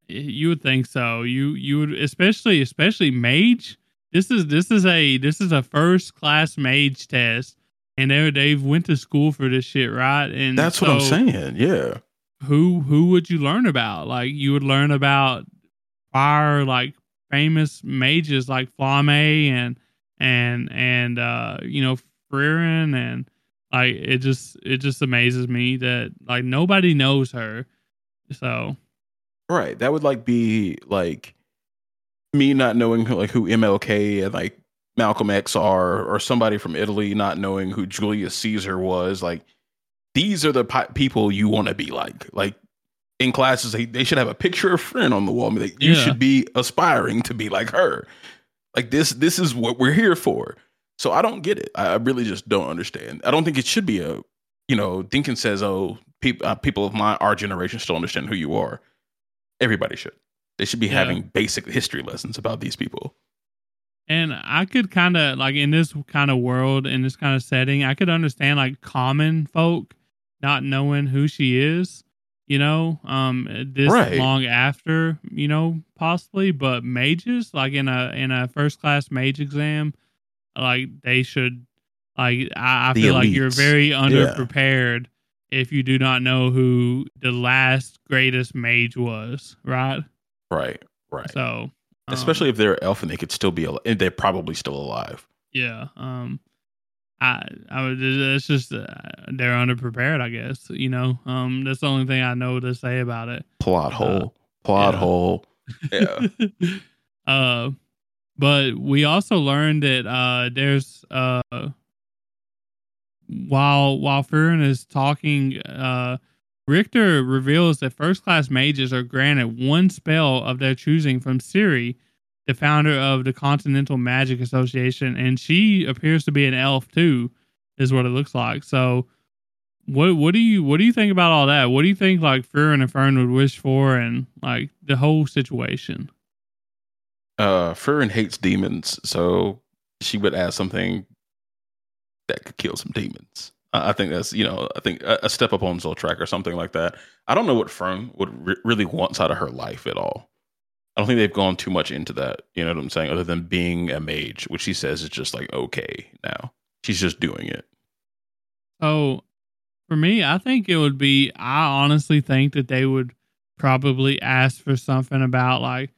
You would think so. You would, especially mage. This is a first class mage test, and they've went to school for this shit, right? And that's what I'm saying. Yeah. Who would you learn about? You would learn about prior famous mages like Flamme and Frieren, and it just amazes me that nobody knows her. So. Right. That would be me not knowing who MLK and Malcolm X are, or somebody from Italy not knowing who Julius Caesar was. These are the people you want to be like. In classes, they should have a picture of Frieren on the wall. You should be aspiring to be like her. This is what we're here for. So I don't get it. I really just don't understand. I don't think it should be Denken says, people of our generation still understand who you are. Everybody should. They should be having basic history lessons about these people. And I could kind of in this kind of world, in this kind of setting, I could understand common folk not knowing who she is, this right. Long after, possibly, but mages in a first class mage exam, they should, I feel elites. You're very underprepared. Yeah. If you do not know who the last greatest mage was, right? Right. So, especially if they're elf and they could still be alive, and they're probably still alive. Yeah. It's just they're underprepared, I guess. That's the only thing I know to say about it. Plot hole. Yeah. But we also learned that there's While Frieren is talking, Richter reveals that first-class mages are granted one spell of their choosing from Siri, the founder of the Continental Magic Association, and she appears to be an elf too, is what it looks like. So, what do you think about all that? What do you think like Frieren and Fern would wish for, and like the whole situation? Frieren hates demons, so she would ask something that could kill some demons. I think that's, you know, I think a step up on Soul Track or something like that. I don't know what Fern would really wants out of her life at all. I don't think they've gone too much into that. You know what I'm saying? Other than being a mage, which she says is just like, okay, now she's just doing it. Oh, for me, I think it would be, I honestly think that they would probably ask for something about like,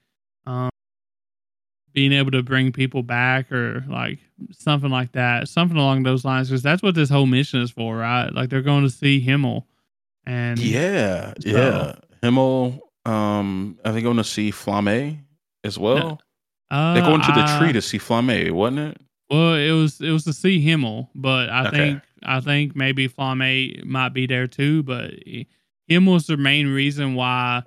being able to bring people back or like something like that, something along those lines, because that's what this whole mission is for, right? Like they're going to see Himmel, and Himmel. Are they going to see Flamme as well? They're going to the tree to see Flamme, wasn't it? Well, it was to see Himmel, but I think maybe Flamme might be there too. But Himmel's the main reason why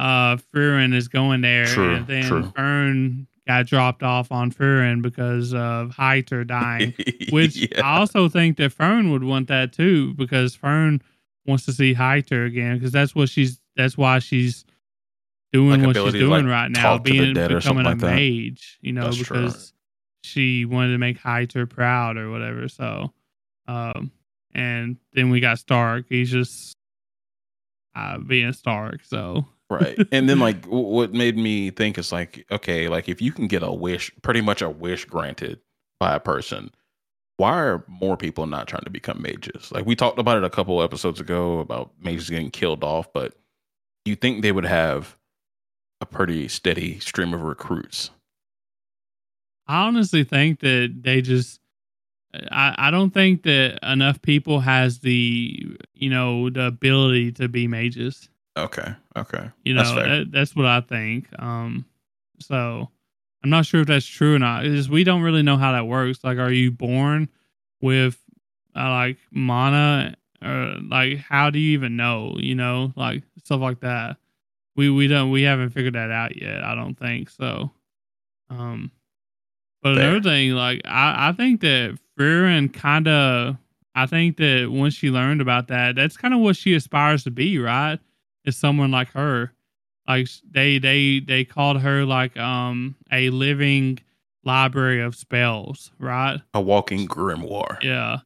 Frieren is going there, and then Fern got dropped off on Frieren because of Heiter dying, which I also think that Fern would want that too, because Fern wants to see Heiter again, because that's why she's doing like what she's doing like right now, becoming a mage, you know, that's because she wanted to make Heiter proud or whatever. So, and then we got Stark. He's just being Stark, so. Right. And then like what made me think is like, okay, like if you can get a wish, pretty much a wish granted by a person, why are more people not trying to become mages? Like we talked about it a couple episodes ago about mages getting killed off, but you think they would have a pretty steady stream of recruits. I honestly think that they just, I don't think that enough people has the, you know, the ability to be mages. Okay. You know, that's what I think. So I'm not sure if that's true or not. It's just, we don't really know how that works. Like, are you born with like mana, or like how do you even know? You know, like stuff like that. We haven't figured that out yet. I don't think so. But another thing, like I think that Frieren kind of, I think that once she learned about that, that's kind of what she aspires to be, right? Is someone like her. Like they called her like a living library of spells, right? A walking grimoire. Yeah.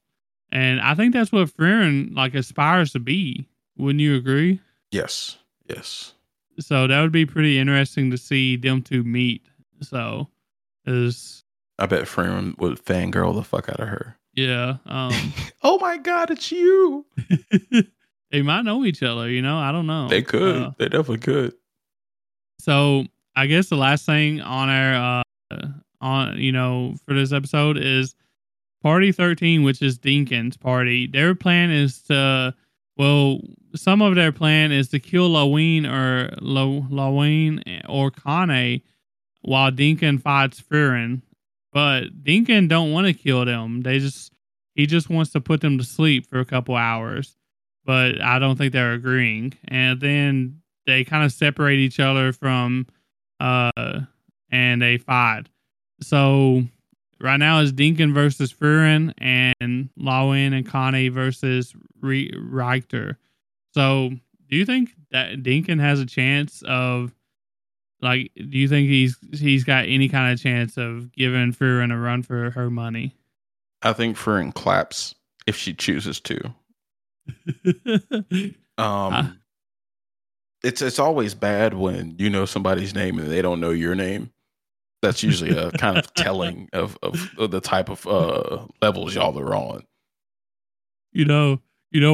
And I think that's what Frieren like aspires to be. Wouldn't you agree? Yes. So that would be pretty interesting to see them two meet. So I bet Frieren would fangirl the fuck out of her. Yeah. Oh my god, it's you. They might know each other, you know? I don't know. They could. They definitely could. So I guess the last thing on our, for this episode is Party 13, which is Denken's party. Their plan is to, some of their plan is to kill Lawine or Kane while Denken fights Frieren. But Denken don't want to kill them. He just wants to put them to sleep for a couple hours. But I don't think they're agreeing. And then they kind of separate each other from, and they fight. So right now is Denken versus Frieren, and Lawine and Kane versus Richter. So do you think that Denken has a chance of, like, do you think he's got any kind of chance of giving Frieren a run for her money? I think Frieren claps if she chooses to. It's always bad when you know somebody's name and they don't know your name. That's usually a kind of telling of the type of levels y'all are on. You know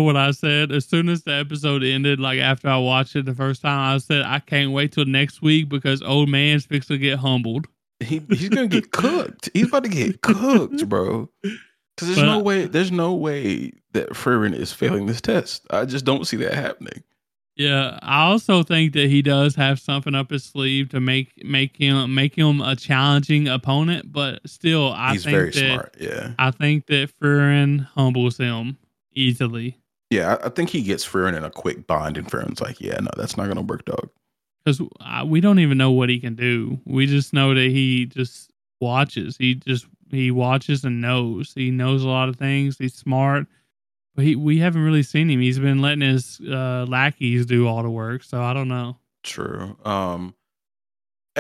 what I said as soon as the episode ended, like after I watched it the first time, I said I can't wait till next week because old man's fixed to get humbled. He's gonna get cooked. He's about to get cooked, bro. Because there's no way that Frieren is failing this test. I just don't see that happening. Yeah, I also think that he does have something up his sleeve to make him a challenging opponent. But still, he's very smart. Yeah, I think that Frieren humbles him easily. Yeah, I think he gets Frieren in a quick bind, and Frieren's like, "Yeah, no, that's not gonna work, dog." Because we don't even know what he can do. We just know that he just watches. He watches and knows. He knows a lot of things. He's smart. But we haven't really seen him. He's been letting his lackeys do all the work. So I don't know. True. I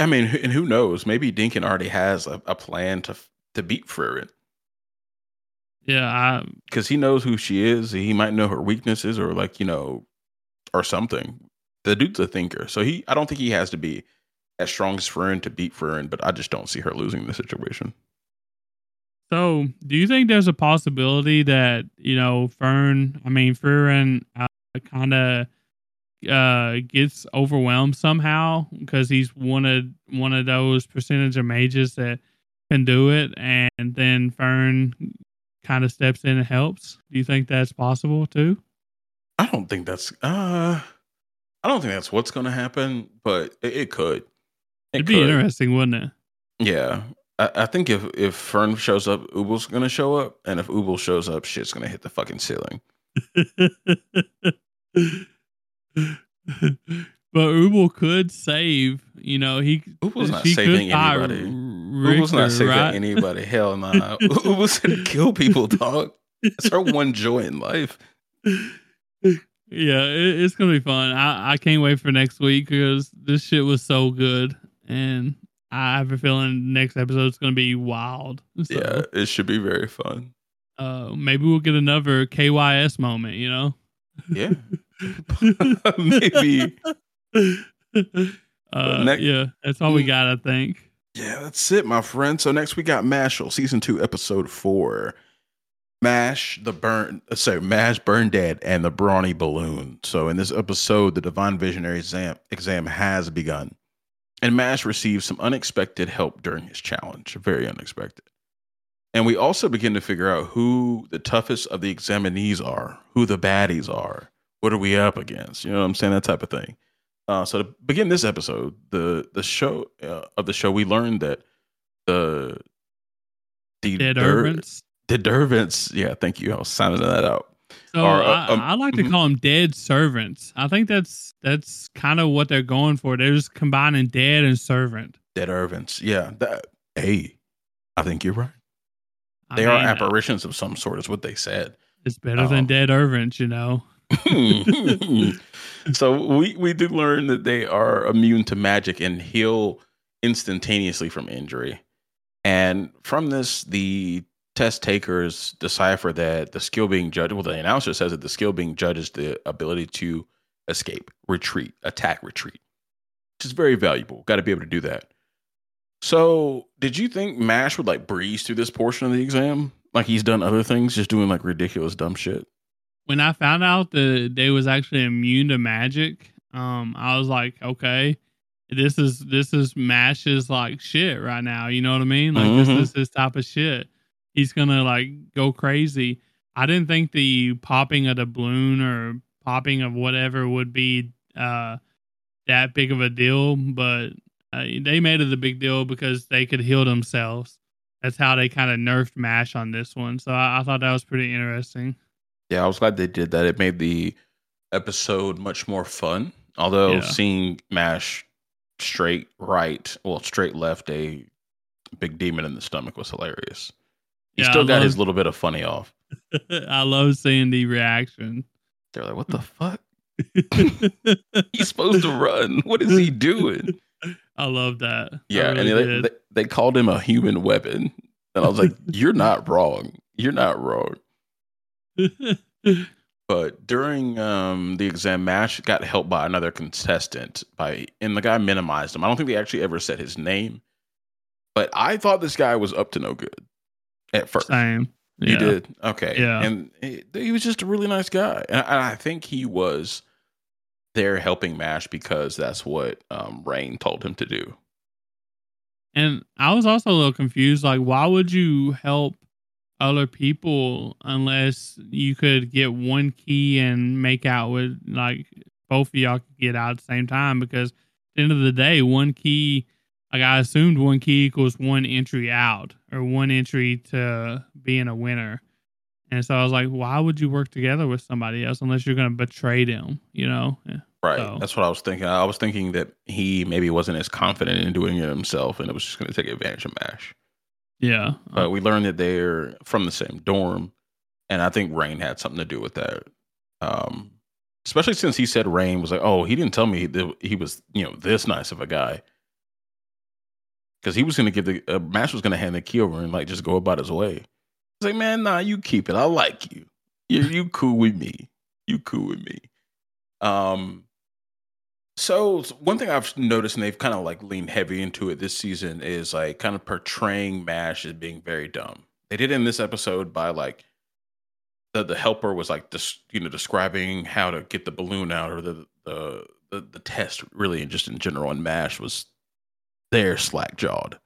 mean, and who knows? Maybe Denken already has a plan to beat Frieren. Yeah, because he knows who she is. He might know her weaknesses, or or something. The dude's a thinker, so I don't think he has to be as strong as Frieren to beat Frieren. But I just don't see her losing the situation. So, do you think there's a possibility that Frieren kind of gets overwhelmed somehow because he's one of those percentage of mages that can do it, and then Fern kind of steps in and helps? Do you think that's possible too? I don't think that's what's going to happen, but it could. It'd be interesting, wouldn't it? Yeah, I think if Fern shows up, Ubel's going to show up, and if Ubel shows up, shit's going to hit the fucking ceiling. But Ubel could save. Ubel's not saving anybody. Ubel's not saving anybody. Hell nah. Ubel's gonna kill people, dog. It's her one joy in life. Yeah, it's gonna be fun. I can't wait for next week because this shit was so good, and I have a feeling next episode's gonna be wild. So, yeah, it should be very fun. Maybe we'll get another KYS moment. Yeah. Maybe. Yeah, that's all we got, I think. Yeah, that's it, my friend. So next we got Mashle, season 2, episode 4. Mash, Burn Dead, and the Brawny Balloon. So in this episode, the Divine Visionary exam has begun, and Mash receives some unexpected help during his challenge. Very unexpected. And we also begin to figure out who the toughest of the examinees are, who the baddies are. What are we up against? You know what I'm saying? That type of thing. So to begin this episode, the show, we learned that the Dead Servants. The Servants. Yeah, thank you. I was signing that out. So I like to call them Dead Servants. I think that's kind of what they're going for. They're just combining dead and servant. Dead Servants. Yeah. I think you're right. They are apparitions of some sort, is what they said. It's better than Dead Servants, So we do learn that they are immune to magic and heal instantaneously from injury. And from this, the test takers decipher that the skill being judged, well, the announcer says that the skill being judged is the ability to escape, retreat, attack, retreat, which is very valuable. Got to be able to do that. So did you think Mash would breeze through this portion of the exam? Like he's done other things, just doing ridiculous dumb shit. When I found out that they was actually immune to magic, I was like, okay, this is Mash's shit right now. You know what I mean? This is his type of shit. He's gonna go crazy. I didn't think the popping of the balloon or popping of whatever would be that big of a deal, but they made it the big deal because they could heal themselves. That's how they kind of nerfed Mash on this one. So I thought that was pretty interesting. Yeah, I was glad they did that. It made the episode much more fun. Although seeing Mash straight left a big demon in the stomach was hilarious. He still got his little bit of funny off. I love seeing the reaction. They're like, what the fuck? He's supposed to run. What is he doing? I love that. Yeah, they called him a human weapon. And I was like, you're not wrong. You're not wrong. But during the exam, Mash got helped by another contestant, and the guy minimized him. I don't think they actually ever said his name, but I thought this guy was up to no good at first. Same. Yeah. He did. Okay. Yeah. And he was just a really nice guy. And I think he was there helping Mash because that's what Rain told him to do. And I was also a little confused. Why would you help other people unless you could get one key and make out with both of y'all could get out at the same time? Because at the end of the day, one key, I assumed one key equals one entry out or one entry to being a winner. And so I was like, why would you work together with somebody else unless you're going to betray them? Yeah. Right. So. That's what I was thinking. I was thinking that he maybe wasn't as confident in doing it himself, and it was just going to take advantage of Mash. Yeah. But we learned that they're from the same dorm, and I think Rain had something to do with that. Especially since he said Rain was like, oh, he didn't tell me that he was, you know, this nice of a guy. Because he was going to give the, Mash was going to hand the key over and like just go about his way. He's like, man, nah, you keep it. I like you. You cool with me. You cool with me. So one thing I've noticed, and they've kind of like leaned heavy into it this season, is like kind of portraying Mash as being very dumb. They did in this episode by like the helper was like describing how to get the balloon out, or the test really, and just in general. And Mash was there slack jawed.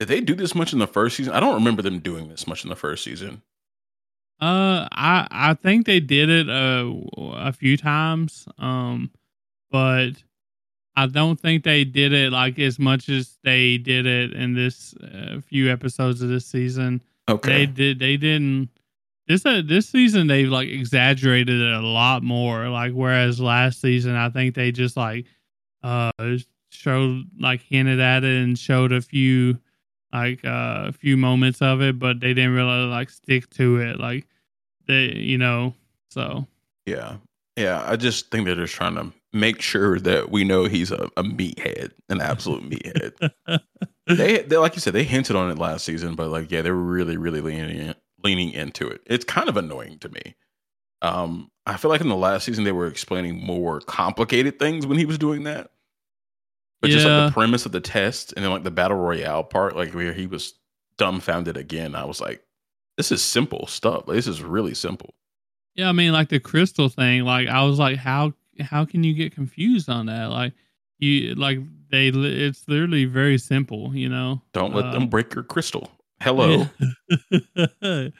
Did they do this much in the first season? I don't remember them doing this much in the first season. I think they did it a few times, but I don't think they did it like as much as they did it in this few episodes of this season. Okay, they didn't. This season they've like exaggerated it a lot more. Like whereas last season I think they just like showed like hinted at it and showed a few. Like a few moments of it, but they didn't really like stick to it. Like they, you know, so yeah. I just think they're just trying to make sure that we know he's a meathead, an absolute meathead. they like you said, they hinted on it last season, but like yeah, they were really leaning into it. It's kind of annoying to me. I feel like in the last season they were explaining more complicated things when he was doing that. But yeah. Just like the premise of the test and then like the battle royale part, like where he was dumbfounded again. I was like, this is simple stuff. Like, this is really simple. Yeah. I mean, like the crystal thing, like I was like, how can you get confused on that? Like you, like they, it's literally very simple, you know, don't let them break your crystal. Hello. Yeah. Like,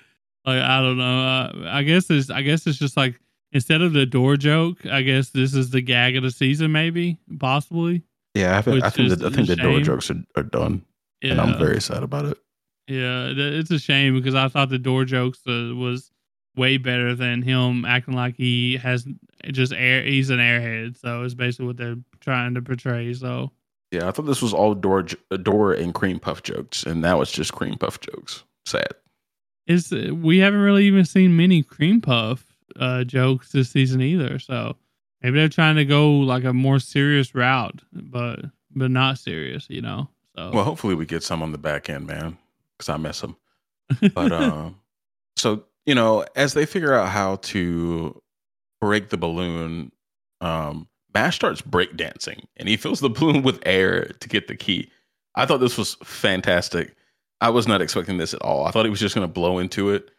I don't know. I guess it's just like, instead of the door joke, I guess this is the gag of the season, maybe possibly. Yeah, I think the door jokes are done, yeah. And I'm very sad about it. Yeah, it's a shame because I thought the door jokes was way better than him acting like he has just he's an airhead. So it's basically what they're trying to portray. So yeah, I thought this was all door and cream puff jokes, and now it's just cream puff jokes. Sad. We haven't really even seen many cream puff jokes this season either. So. Maybe they're trying to go like a more serious route, but not serious, you know. So well, hopefully we get some on the back end, man, because I miss them. But so you know, as they figure out how to break the balloon, Mash starts breakdancing, and he fills the balloon with air to get the key. I thought this was fantastic. I was not expecting this at all. I thought he was just going to blow into it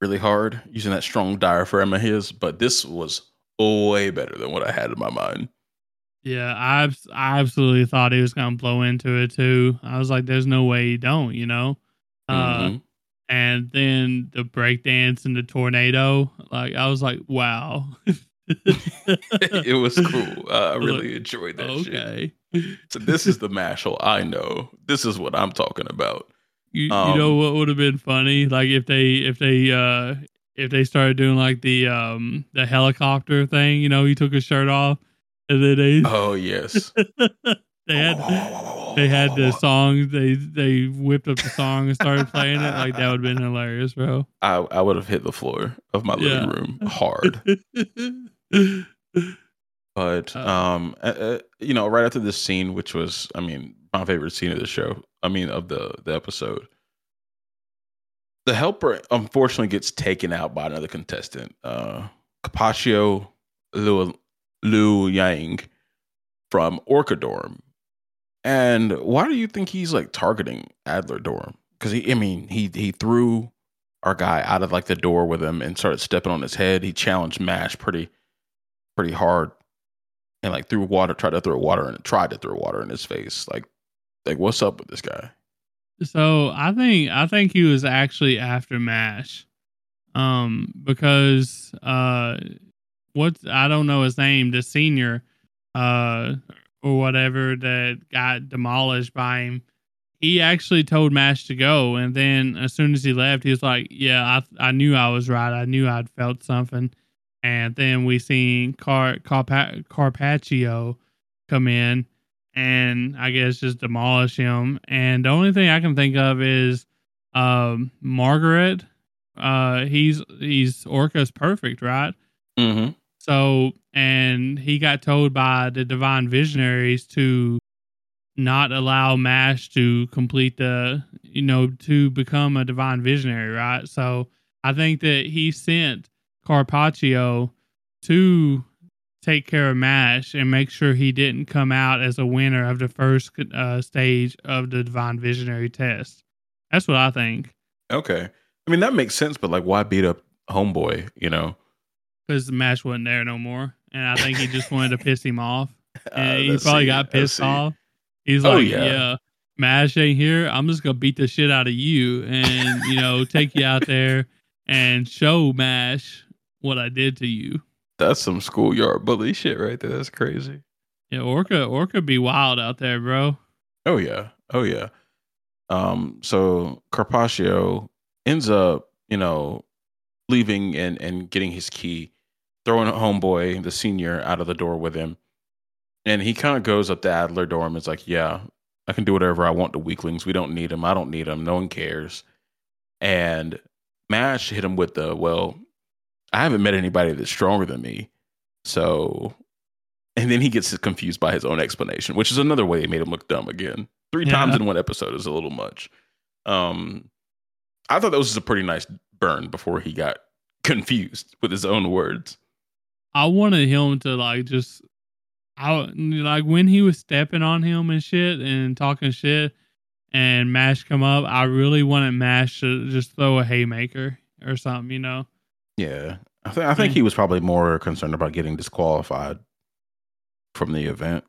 really hard using that strong diaphragm of his, but this was. Way better than what I had in my mind. Yeah, I absolutely thought he was going to blow into it too. I was like, there's no way he don't, you know? Mm-hmm. And then the breakdance and the tornado, like, I was like, wow. It was cool. I really enjoyed that shit. So this is the Mashle I know. This is what I'm talking about. You know what would have been funny? Like if they started doing like the helicopter thing, you know, he took his shirt off and then they had the song, they whipped up the song and started playing it. Like that would have been hilarious, bro. I would have hit the floor of my living room hard. But you know, right after this scene, which was, I mean, my favorite scene of the show, I mean of the episode. The helper, unfortunately, gets taken out by another contestant, Carpaccio Lu Yang from Orca Dorm. And why do you think he's like targeting Adler Dorm? Because he threw our guy out of like the door with him and started stepping on his head. He challenged Mash pretty hard and like tried to throw water in his face. Like what's up with this guy? So I think he was actually after Mash, because I don't know his name, the senior, or whatever that got demolished by him. He actually told Mash to go, and then as soon as he left, he was like, "Yeah, I knew I was right. I knew I'd felt something." And then we seen Carpaccio come in and I guess just demolish him. And the only thing I can think of is Margaret. He's Orca's perfect, right? Mm-hmm. So, and he got told by the divine visionaries to not allow Mash to complete the, you know, to become a divine visionary, right? So I think that he sent Carpaccio to take care of Mash and make sure he didn't come out as a winner of the first stage of the divine visionary test. That's what I think. Okay. I mean, that makes sense, but like, why beat up homeboy, you know? Because Mash wasn't there no more. And I think he just wanted to piss him off. And he probably got pissed off. He's like, yeah, Mash ain't here. I'm just going to beat the shit out of you and, you know, take you out there and show Mash what I did to you. That's some schoolyard bully shit right there. That's crazy. Yeah, Orca be wild out there, bro. Oh, yeah. Oh, yeah. So Carpaccio ends up, you know, leaving and getting his key, throwing homeboy, the senior, out of the door with him. And he kind of goes up to Adler dorm and is like, yeah, I can do whatever I want to weaklings. We don't need him. I don't need him. No one cares. And Mash hit him with the, well, I haven't met anybody that's stronger than me. So, and then he gets confused by his own explanation, which is another way they made him look dumb again. Three times in one episode is a little much. I thought that was just a pretty nice burn before he got confused with his own words. I wanted him to like just... I like when he was stepping on him and shit and talking shit and Mash come up, I really wanted Mash to just throw a haymaker or something, you know? Yeah. I think he was probably more concerned about getting disqualified from the event.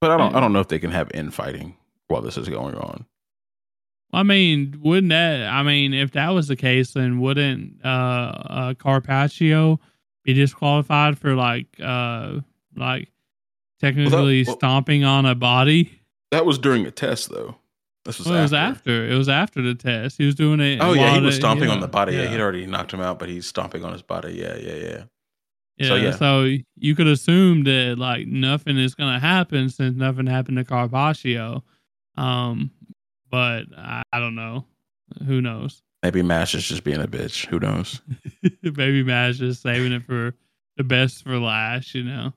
But I don't know if they can have infighting while this is going on. I mean, if that was the case, then wouldn't Carpaccio be disqualified for technically stomping on a body? That was during a test, though. It was after the test. He was doing it. Oh, yeah, he was stomping on the body. Yeah, he'd already knocked him out, but he's stomping on his body. Yeah. So you could assume that, like, nothing is going to happen since nothing happened to Carpaccio. But I don't know. Who knows? Maybe Mash is just being a bitch. Who knows? Maybe Mash is saving it for the best for last, you know?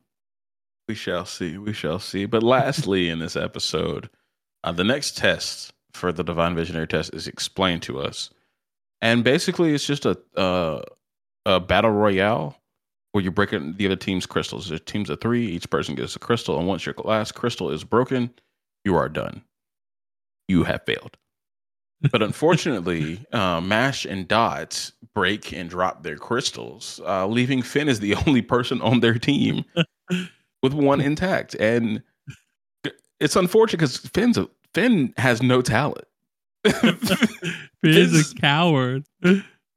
We shall see. We shall see. But lastly, in this episode, the next test for the Divine Visionary test is explained to us. And basically, it's just a battle royale where you're breaking the other team's crystals. There's teams of three. Each person gets a crystal. And once your last crystal is broken, you are done. You have failed. But unfortunately, Mash and Dot break and drop their crystals, leaving Finn as the only person on their team with one intact. And it's unfortunate because Finn has no talent. Finn's a coward.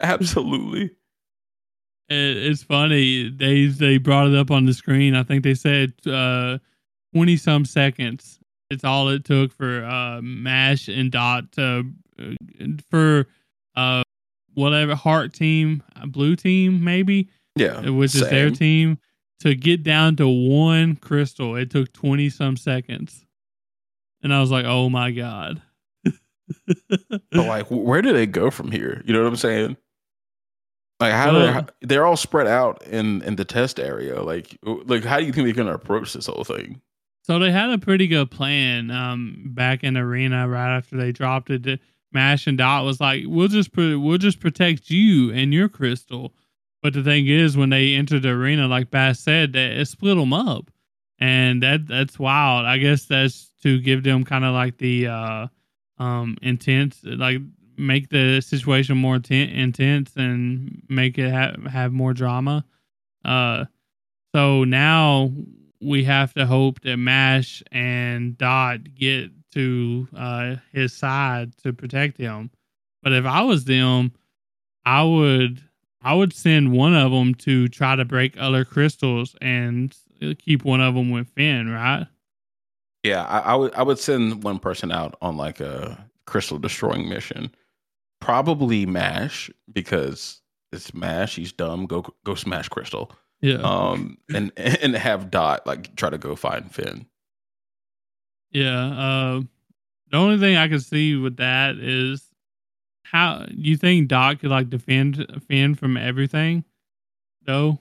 Absolutely. It's funny. They brought it up on the screen. I think they said 20 some seconds. It's all it took for Mash and Dot for whatever heart team, blue team maybe. Yeah. Which is their team. To get down to one crystal, it took 20 some seconds. And I was like, oh my God. But like, where do they go from here? You know what I'm saying? Like, they're all spread out in the test area. Like, how do you think they're going to approach this whole thing? So they had a pretty good plan back in Arena right after they dropped it. Mash and Dot was like, we'll just protect you and your crystal. But the thing is, when they entered the arena, like Bass said, that it split them up, and that's wild. I guess that's to give them kind of like the intense, like make the situation more intense and make it have more drama. So now we have to hope that Mash and Dot get to his side to protect him. But if I was them, I would send one of them to try to break other crystals and keep one of them with Finn, right? Yeah, I would send one person out on like a crystal destroying mission. Probably Mash, because it's Mash. He's dumb. Go smash crystal. Yeah. And have Dot like try to go find Finn. Yeah. The only thing I can see with that is how you think Dot could like defend Finn from everything, though,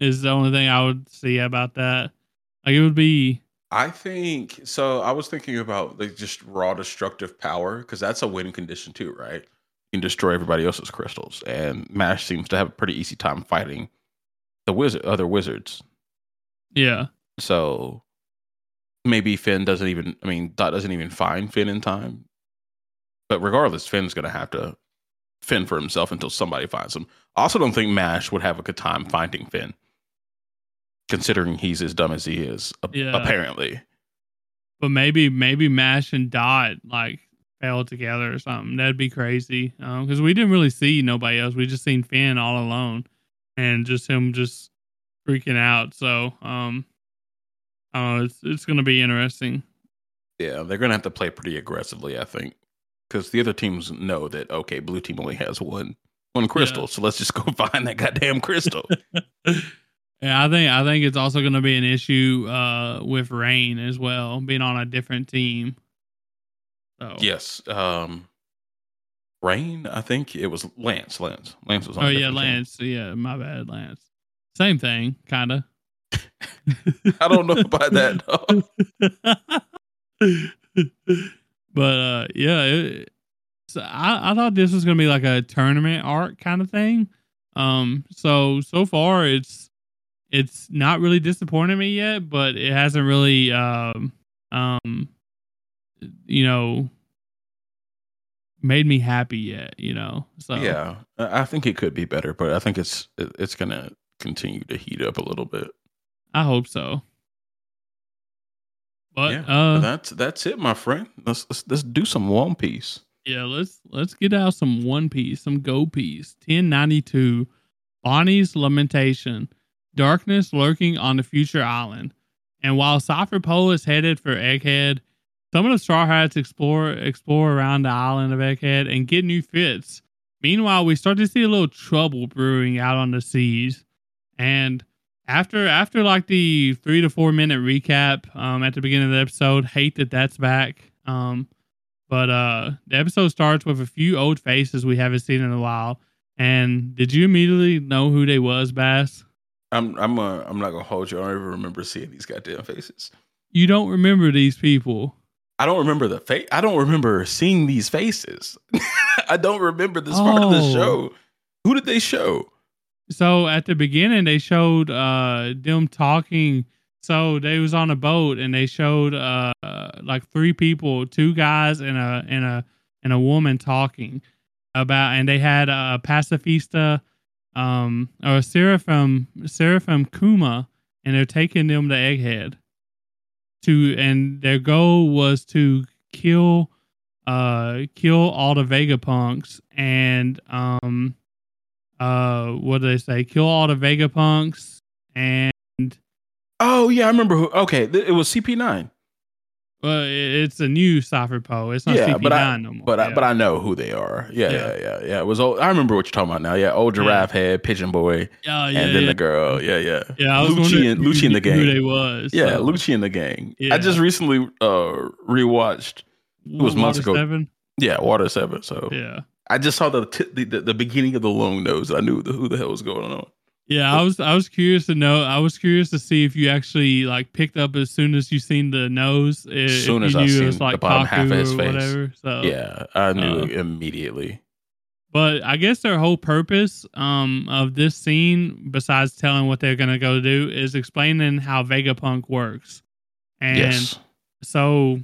is the only thing I would see about that. Like, it would be. I think so. I was thinking about like just raw destructive power, because that's a win condition too, right? You can destroy everybody else's crystals, and Mash seems to have a pretty easy time fighting the other wizards. Yeah. So maybe Finn doesn't even. I mean, Dot doesn't even find Finn in time. But regardless, Finn's gonna have to fend for himself until somebody finds him. I also don't think Mash would have a good time finding Finn, considering he's as dumb as he is, apparently. But maybe Mash and Dot like fell together or something. That'd be crazy, because we didn't really see nobody else. We just seen Finn all alone, and just him just freaking out. So it's gonna be interesting. Yeah, they're gonna have to play pretty aggressively, I think, because the other teams know that okay, blue team only has one crystal, so let's just go find that goddamn crystal. Yeah, I think it's also going to be an issue with Rain as well, being on a different team. So. Yes, Rain. I think it was Lance. Lance was on. Oh yeah, Lance. Team. Yeah, my bad, Lance. Same thing, kinda. I don't know about that. But yeah, I thought this was going to be like a tournament arc kind of thing. So far it's not really disappointed me yet, but it hasn't really, made me happy yet, So yeah, I think it could be better, but I think it's gonna continue to heat up a little bit. I hope so. But yeah, that's it, my friend. Let's do some One Piece. Yeah, let's get out some One Piece, some Go Piece. 1092, Bonnie's Lamentation. Darkness lurking on the future island. And while Cipher Pol is headed for Egghead, some of the Straw Hats explore around the island of Egghead and get new fits. Meanwhile, we start to see a little trouble brewing out on the seas. And after like the 3 to 4 minute recap at the beginning of the episode, hate that's back. But the episode starts with a few old faces we haven't seen in a while. And did you immediately know who they was, Bass? I'm not gonna hold you. I don't even remember seeing these goddamn faces. You don't remember these people. I don't remember the face. I don't remember seeing these faces. I don't remember this part of the show. Who did they show? So at the beginning, they showed them talking. So they was on a boat, and they showed like three people, two guys and a woman talking about, and they had a pacifista. Or Seraphim Kuma, and they're taking them to Egghead and their goal was to kill all the Vegapunks and, what do they say? Kill all the Vegapunks and... Oh yeah, I remember who, okay, it was CP9. Well, it's a new Cipher Pol. It's not CP9 no more. But I know who they are. Yeah. It was old. I remember what you're talking about now. Yeah, old giraffe head, pigeon boy, and then the girl. Yeah. I was Lucci and the gang. Who they was? Yeah, so. Lucci and the gang. Yeah. I just recently rewatched. It was months ago. 7? Yeah, Water 7. So yeah, I just saw the beginning of the long nose. I knew who the hell was going on. Yeah, I was curious to know. I was curious to see if you actually like picked up as soon as you seen the nose. As soon as I seen like the bottom half of his face. Whatever, so. Yeah, I knew immediately. But I guess their whole purpose of this scene, besides telling what they're going to go do, is explaining how Vegapunk works. And so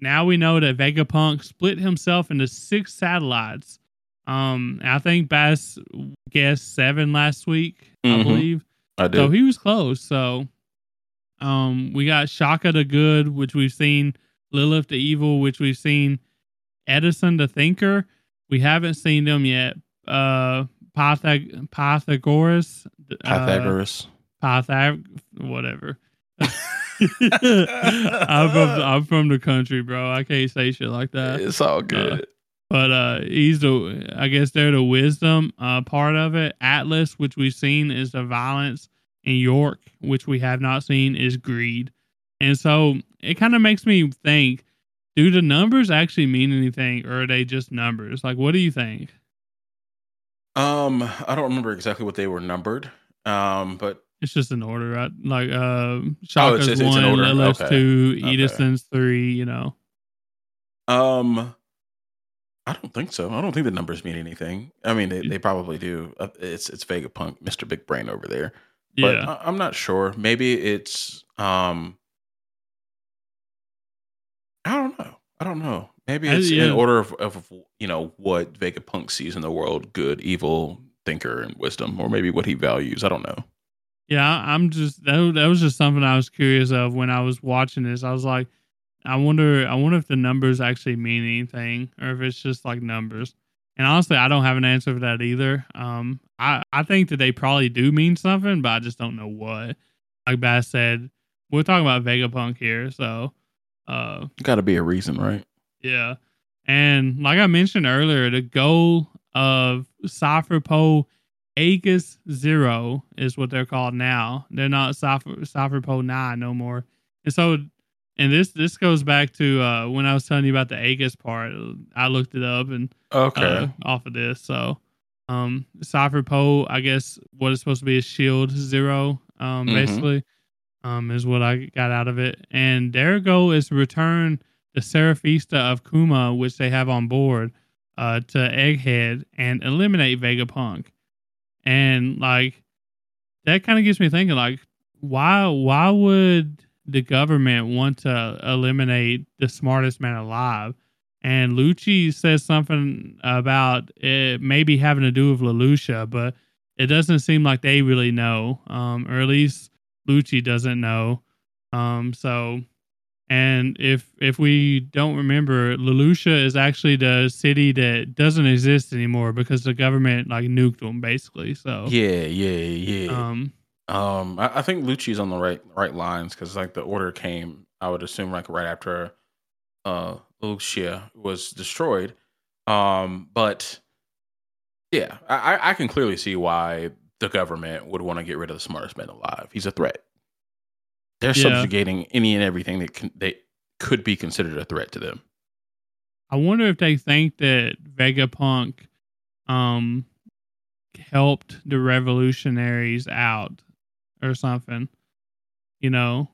now we know that Vegapunk split himself into 6 satellites. I think Bass guessed 7 last week, I believe. I did. So he was close. So, we got Shaka the Good, which we've seen, Lilith the Evil, which we've seen, Edison the Thinker. We haven't seen them yet. Pythagoras, whatever. I'm from the country, bro. I can't say shit like that. It's all good. But he's I guess they're the wisdom part of it. Atlas, which we've seen, is the violence. and York, which we have not seen, is greed. And so it kind of makes me think, do the numbers actually mean anything, or are they just numbers? Like, what do you think? I don't remember exactly what they were numbered. But it's just an order, right? Like, Shaka's one, Lele's two, Edison's three, you know. I don't think so. I don't think the numbers mean anything. I mean, they probably do. It's Vegapunk, Mr. Big Brain over there. But yeah. I'm not sure. Maybe it's I don't know. Maybe it's in order of you know what Vegapunk sees in the world: good, evil, thinker, and wisdom, or maybe what he values. I don't know. Yeah, I'm just that was just something I was curious of when I was watching this. I was like, I wonder if the numbers actually mean anything, or if it's just like numbers. And honestly, I don't have an answer for that either. I think that they probably do mean something, but I just don't know what. Like Bass said, we're talking about Vegapunk here, so got to be a reason, right? Yeah. And like I mentioned earlier, the goal of Cipher Pol Aegis Zero is what they're called now. They're not Cipher Pol 9 no more. And so, and this goes back to when I was telling you about the Aegis part. I looked it up and off of this. So Cipher Pol, I guess what is supposed to be a Shield Zero, basically, is what I got out of it. And their goal is to return the Seraphista of Kuma, which they have on board, to Egghead and eliminate Vegapunk. And like that kind of gets me thinking, like, why would the government want to eliminate the smartest man alive? And Lucci says something about it maybe having to do with Lelouchia, but it doesn't seem like they really know, or at least Lucci doesn't know. So, and if we don't remember, Lelouchia is actually the city that doesn't exist anymore because the government like nuked them basically. So yeah. I think Lucci's on the right lines because like the order came, I would assume, like right after Lucia was destroyed. But yeah, I can clearly see why the government would want to get rid of the smartest man alive. He's a threat. They're subjugating any and everything that they could be considered a threat to them. I wonder if they think that Vegapunk helped the revolutionaries out or something, you know?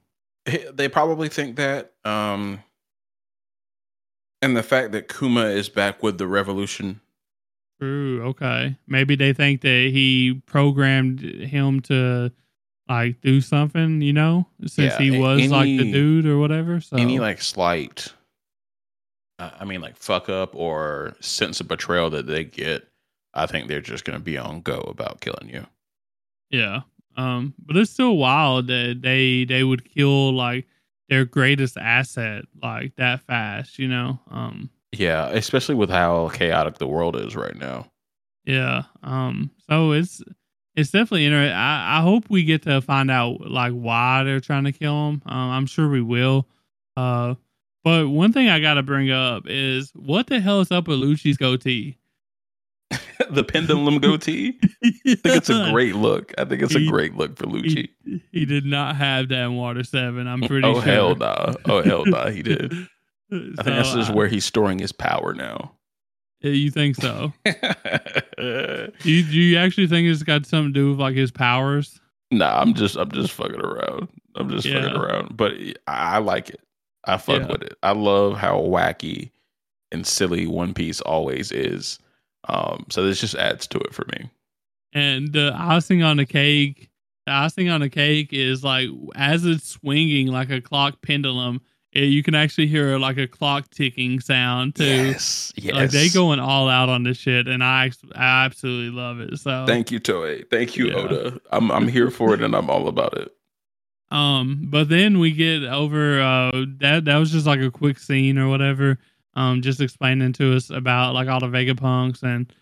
They probably think that. And the fact that Kuma is back with the revolution. True, okay. Maybe they think that he programmed him to like do something, you know? Since he was like the dude or whatever. So any like slight fuck up or sense of betrayal that they get, I think they're just going to be on go about killing you. Yeah. But it's still wild that they would kill like their greatest asset like that fast, you know? Yeah, especially with how chaotic the world is right now. Yeah. So it's definitely interesting. I hope we get to find out like why they're trying to kill him. I'm sure we will. But one thing I got to bring up is what the hell is up with Lucci's goatee? The pendulum goatee. Yeah. I think it's a great look. A great look for Lucci. He did not have that in Water 7. I'm pretty sure. Oh hell nah. He did. So, I think this is where he's storing his power now. You think so? Do you actually think it's got something to do with like his powers? Nah, I'm just fucking around. Fucking around. But I like it. I fuck with it. I love how wacky and silly One Piece always is. So this just adds to it for me. And the icing on the cake is like as it's swinging like a clock pendulum, you can actually hear like a clock ticking sound too. Yes. Like they going all out on this shit, and I absolutely love it. So thank you, Toei. Thank you, Oda. I'm here for it, and I'm all about it. But then we get over that was just like a quick scene or whatever. Just explaining to us about like all the Vegapunks and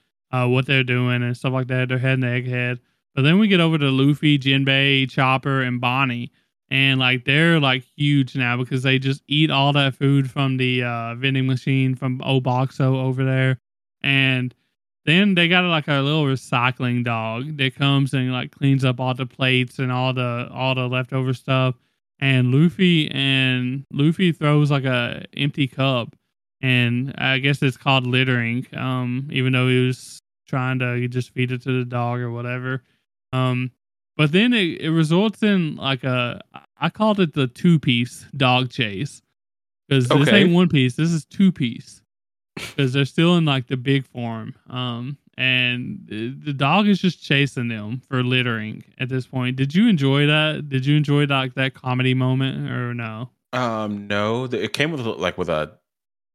what they're doing and stuff like that. They're heading to Egghead. But then we get over to Luffy, Jinbei, Chopper, and Bonnie. And like they're like huge now because they just eat all that food from the vending machine from Oboxo over there. And Then they got like a little recycling dog that comes and like cleans up all the plates and all the leftover stuff. And Luffy throws like a empty cup, and I guess it's called littering. Even though he was trying to just feed it to the dog or whatever. But then it results in like I called it the 2-piece dog chase, because this ain't One Piece. This is 2-piece, because they're still in like the big form. And the dog is just chasing them for littering at this point. Did you enjoy that? Did you enjoy like that comedy moment or no? No, it came with a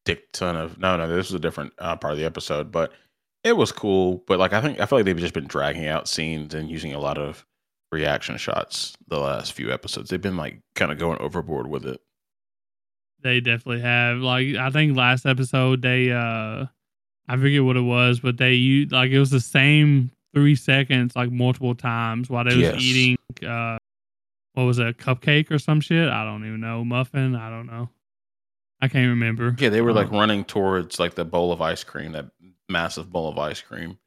dick ton of no. This was a different part of the episode, but it was cool. But like I feel like they've just been dragging out scenes and using a lot of reaction shots the last few episodes. They've been like kind of going overboard with it. They definitely have. Like I think last episode they I forget what it was, but they used, like, it was the same 3 seconds, like, multiple times while they was eating, what was it, a cupcake or some shit? I don't even know. Muffin? I don't know. I can't remember. Yeah, they were, like, running towards, like, the bowl of ice cream, that massive bowl of ice cream.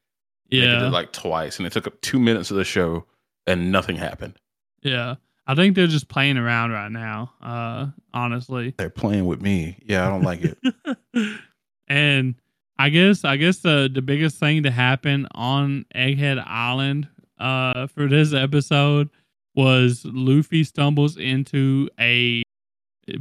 Yeah. They did it, like, twice, and it took up 2 minutes of the show, and nothing happened. Yeah. I think they're just playing around right now, honestly. They're playing with me. Yeah, I don't like it. And... I guess the biggest thing to happen on Egghead Island for this episode was Luffy stumbles into a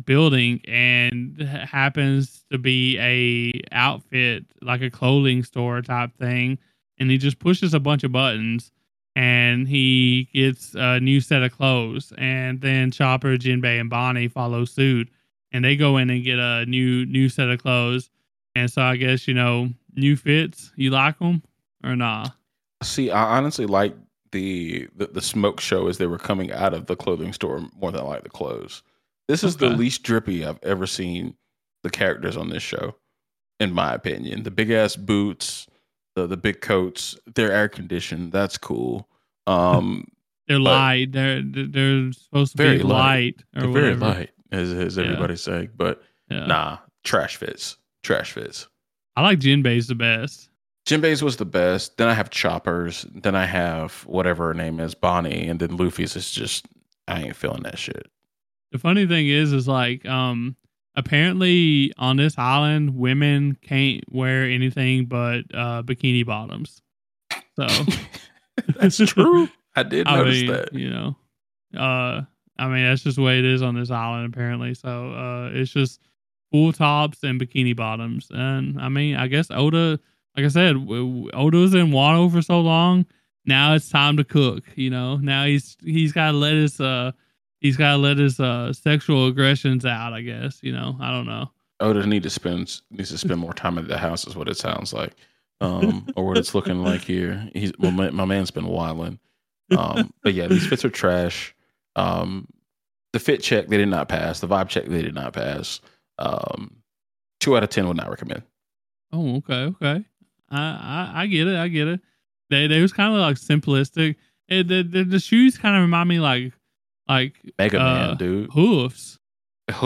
building and happens to be a outfit, like a clothing store type thing, and he just pushes a bunch of buttons and he gets a new set of clothes, and then Chopper, Jinbei, and Bonnie follow suit, and they go in and get a new set of clothes. And so I guess, you know, new fits, you like them or nah? See, I honestly like the smoke show as they were coming out of the clothing store more than I like the clothes. This is the least drippy I've ever seen the characters on this show, in my opinion. The big-ass boots, the big coats, they're air-conditioned. That's cool. They're light. They're supposed to be light. Or they're very light, as everybody's saying. But nah, trash fits. Trash fits. I like Jinbei's the best. Jinbei's was the best. Then I have Chopper's. Then I have whatever her name is, Bonnie. And then Luffy's is just, I ain't feeling that shit. The funny thing is like, apparently on this island, women can't wear anything but bikini bottoms. So that's true. I did notice that. You know, that's just the way it is on this island, apparently. So it's just full tops and bikini bottoms. And I mean, I guess Oda, like I said, Oda was in Wano for so long. Now it's time to cook, you know. Now he's got to let his sexual aggressions out, I guess, you know. I don't know. Oda needs to spend more time at the house is what it sounds like. Or what it's looking like here. My man's been wilding. But yeah, these fits are trash. The fit check they did not pass. The vibe check they did not pass. 2 out of 10 would not recommend. Oh, okay. I get it. They was kind of like simplistic. The shoes kind of remind me like Mega Man, dude. Hoofs. Like,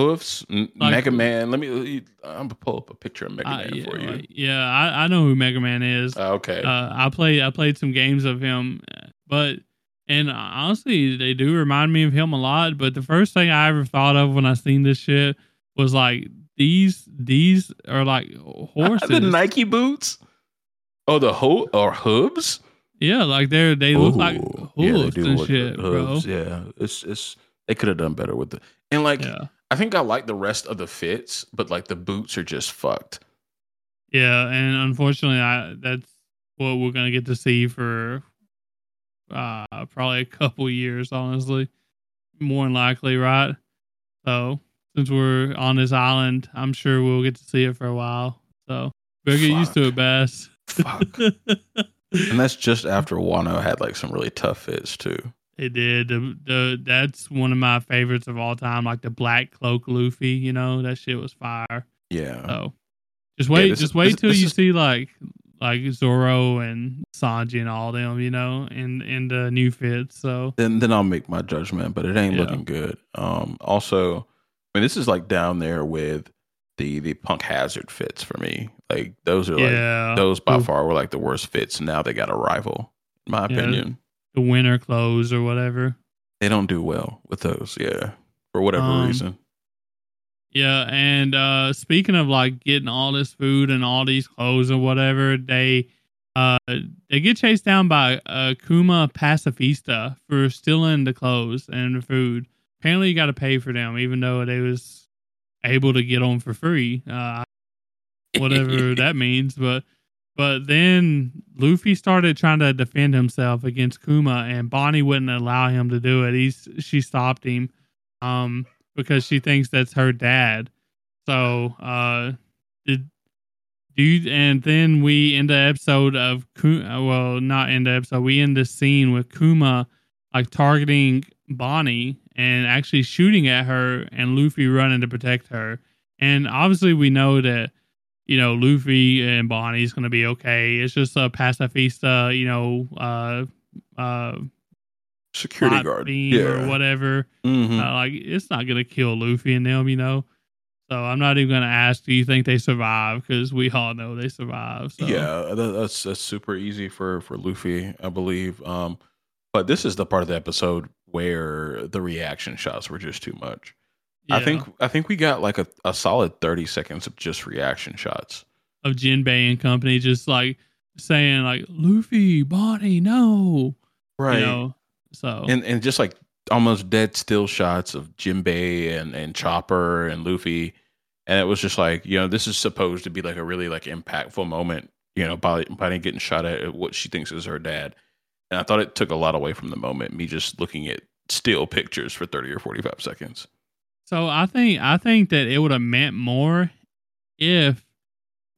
Mega Man. I'm gonna pull up a picture of Mega Man for you. Yeah, I know who Mega Man is. Okay. I played some games of him, but. And honestly, they do remind me of him a lot. But the first thing I ever thought of when I seen this shit was like these are like horses. The Nike boots? Oh, the or hooves? Yeah, like they look like hooves, yeah, they and shit, hooves, bro. Yeah, it's they could have done better with it. And like, yeah. I think I like the rest of the fits, but like the boots are just fucked. Yeah, and unfortunately, that's what we're gonna get to see for probably a couple years, honestly, more than likely, right? So. Since we're on this island, I'm sure we'll get to see it for a while. So we'll get used to it, Bass. Fuck. And that's just after Wano had like some really tough fits too. It did. That's one of my favorites of all time. Like the black cloak Luffy, you know, that shit was fire. Yeah. So just wait till you see like Zoro and Sanji and all them, you know, and the new fits. So then I'll make my judgment, but it ain't looking good. Also. I mean, this is like down there with the Punk Hazard fits for me. Like those are like those by far were like the worst fits. Now they got a rival, in my opinion. The winter clothes or whatever. They don't do well with those, for whatever reason. Yeah, and speaking of like getting all this food and all these clothes or whatever, they get chased down by Kuma Pacifista for stealing the clothes and the food. Apparently, you got to pay for them, even though they was able to get on for free, whatever that means. But then Luffy started trying to defend himself against Kuma, and Bonnie wouldn't allow him to do it. She stopped him. Because she thinks that's her dad. So, and then we end the episode of Kuma, well, not end the episode, we end the scene with Kuma like targeting Bonnie and actually shooting at her and Luffy running to protect her. And obviously we know that, Luffy and Bonnie's going to be okay. It's just a pacifista, security guard or whatever. Mm-hmm. Like it's not gonna kill Luffy and them, so I'm not even gonna ask, do you think they survive, because we all know they survive. So. Yeah, that's super easy for Luffy, I believe. But this is the part of the episode where the reaction shots were just too much. Yeah. I think we got like a solid 30 seconds of just reaction shots of Jinbei and company just like saying like Luffy, Bonnie, no, right. So and just like almost dead still shots of Jinbei and Chopper and Luffy, and it was just like this is supposed to be like a really like impactful moment, Bonnie getting shot at what she thinks is her dad, and I thought it took a lot away from the moment. Me just looking at still pictures for 30 or 45 seconds. So I think that it would have meant more if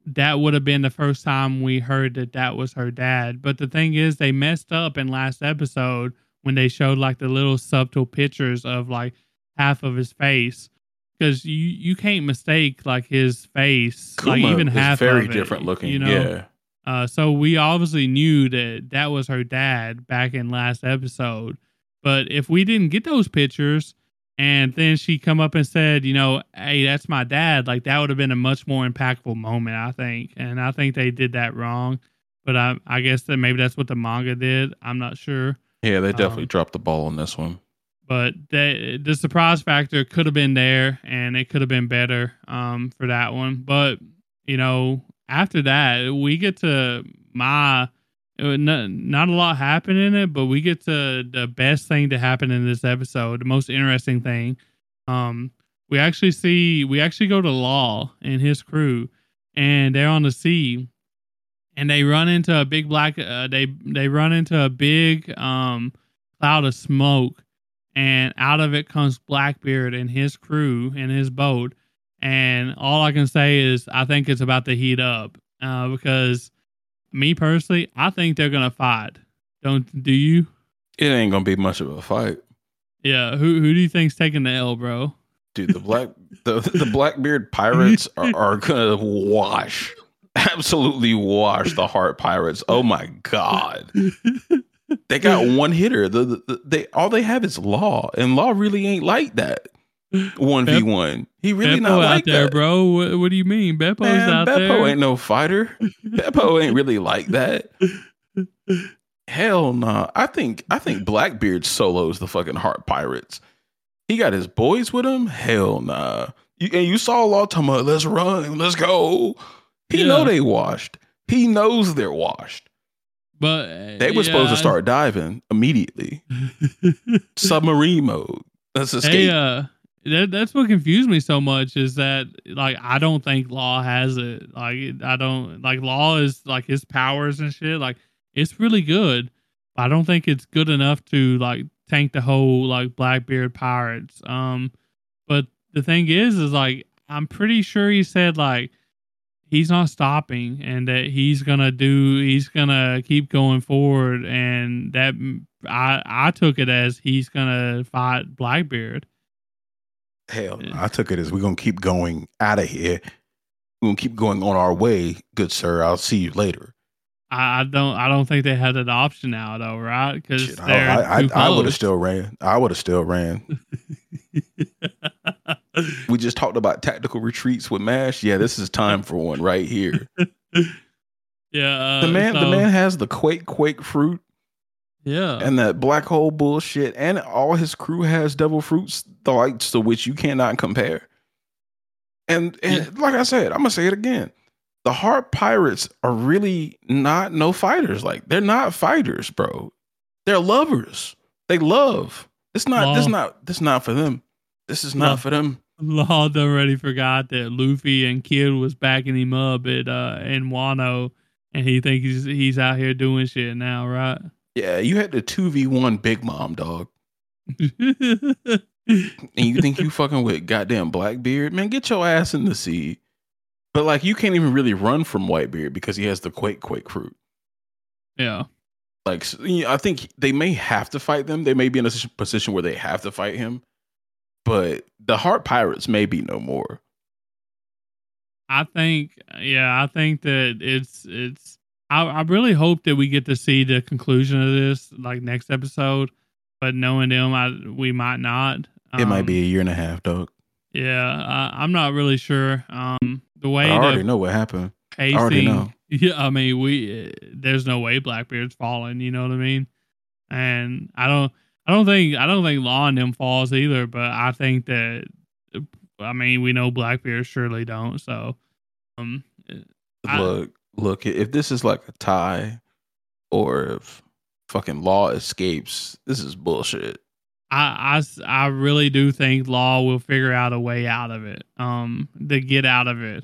that would have been the first time we heard that was her dad. But the thing is, they messed up in last episode. When they showed like the little subtle pictures of like half of his face, because you can't mistake like his face, Kuma like even half very of it, different looking. So we obviously knew that was her dad back in last episode. But if we didn't get those pictures, and then she come up and said, hey, that's my dad. Like that would have been a much more impactful moment, I think. And I think they did that wrong. But I guess that maybe that's what the manga did. I'm not sure. Yeah, they definitely dropped the ball on this one. But the surprise factor could have been there, and it could have been better for that one. But, after that, we get to not a lot happened in it, but we get to the best thing to happen in this episode, the most interesting thing. We actually go to Law and his crew, and they're on the sea. And they run into a big cloud of smoke, and out of it comes Blackbeard and his crew and his boat. And all I can say is I think it's about to heat up because me personally, I think they're gonna fight. Do you? It ain't gonna be much of a fight. Yeah, who do you think's taking the L, bro? Dude, the Blackbeard pirates are gonna wash. Absolutely wash the Heart Pirates. Oh my God. They got one hitter. They all they have is Law, and Law really ain't like that 1v1. He really Beppo not like out there, that. Bro. What do you mean? Beppo's out Beppo there. Beppo ain't no fighter. Beppo ain't really like that. Hell nah. I think Blackbeard solos the fucking Heart Pirates. He got his boys with him? Hell nah. You saw Law talking about, let's run, let's go. He know they washed. He knows they're washed. But they were supposed to start diving immediately. Submarine mode. Let's escape. Hey, that's what confused me so much is that like I don't think Law has it. Like I don't like Law is like his powers and shit. Like it's really good. But I don't think it's good enough to like tank the whole like Blackbeard pirates. But the thing is like I'm pretty sure he said like. He's not stopping, and that he's gonna keep going forward, and that I took it as he's gonna fight Blackbeard. Hell, I took it as we're gonna keep going out of here. We're gonna keep going on our way, good sir. I'll see you later. I don't think they had an option now, though, right? Because I would have still ran. We just talked about tactical retreats with Mash. Yeah, this is time for one right here. Yeah. The man has the quake fruit. Yeah. And that black hole bullshit. And all his crew has devil fruits, the likes to which you cannot compare. And like I said, I'm gonna say it again. The hard pirates are really not no fighters. Like, they're not fighters, bro. They're lovers. They love. This is not for them. This is not for them. Lord already forgot that Luffy and Kid was backing him up in Wano, and he thinks he's out here doing shit now, right? Yeah, you had the 2v1 Big Mom, dog. And you think you fucking with goddamn Blackbeard? Man, get your ass in the sea. But like, you can't even really run from Whitebeard because he has the Quake fruit. Yeah. Like, I think they may have to fight them. They may be in a position where they have to fight him. But the Heart Pirates may be no more. I think that it's. I really hope that we get to see the conclusion of this like next episode. But knowing them, we might not. It might be a year and a half, dog. Yeah, I'm not really sure. The way I already know what happened. Pacing, I already know. Yeah, I mean, there's no way Blackbeard's falling. You know what I mean? And I don't think Law and them falls either. But I think that, I mean, we know Blackbeard surely don't. So, look. If this is like a tie, or if fucking Law escapes, this is bullshit. I really do think Law will figure out a way out of it. To get out of it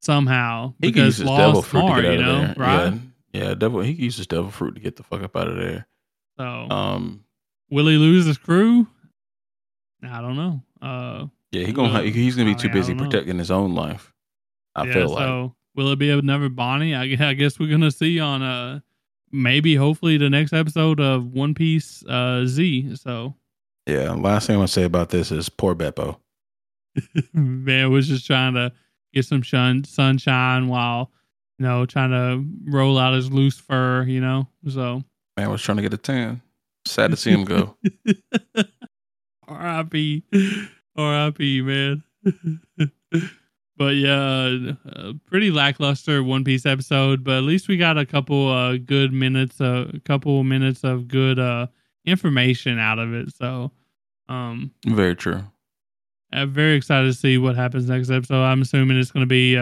somehow, because Law's smart, you know, right? Yeah, he uses devil fruit to get the fuck up out of there. So, will he lose his crew? I don't know. Yeah, he's gonna be too busy protecting his own life. I feel like. So will it be another Bonnie? I guess we're gonna see on maybe, hopefully, the next episode of One Piece Z. So, yeah. Last thing I want to say about this is poor Beppo. Man was just trying to get some sunshine while, you know, trying to roll out his loose fur. You know, so man was trying to get a tan. Sad to see him go. R.I.P. Man. But yeah, pretty lackluster One Piece episode, but at least we got a couple minutes of good information out of it. So, very true. I'm very excited to see what happens next episode. I'm assuming it's going to be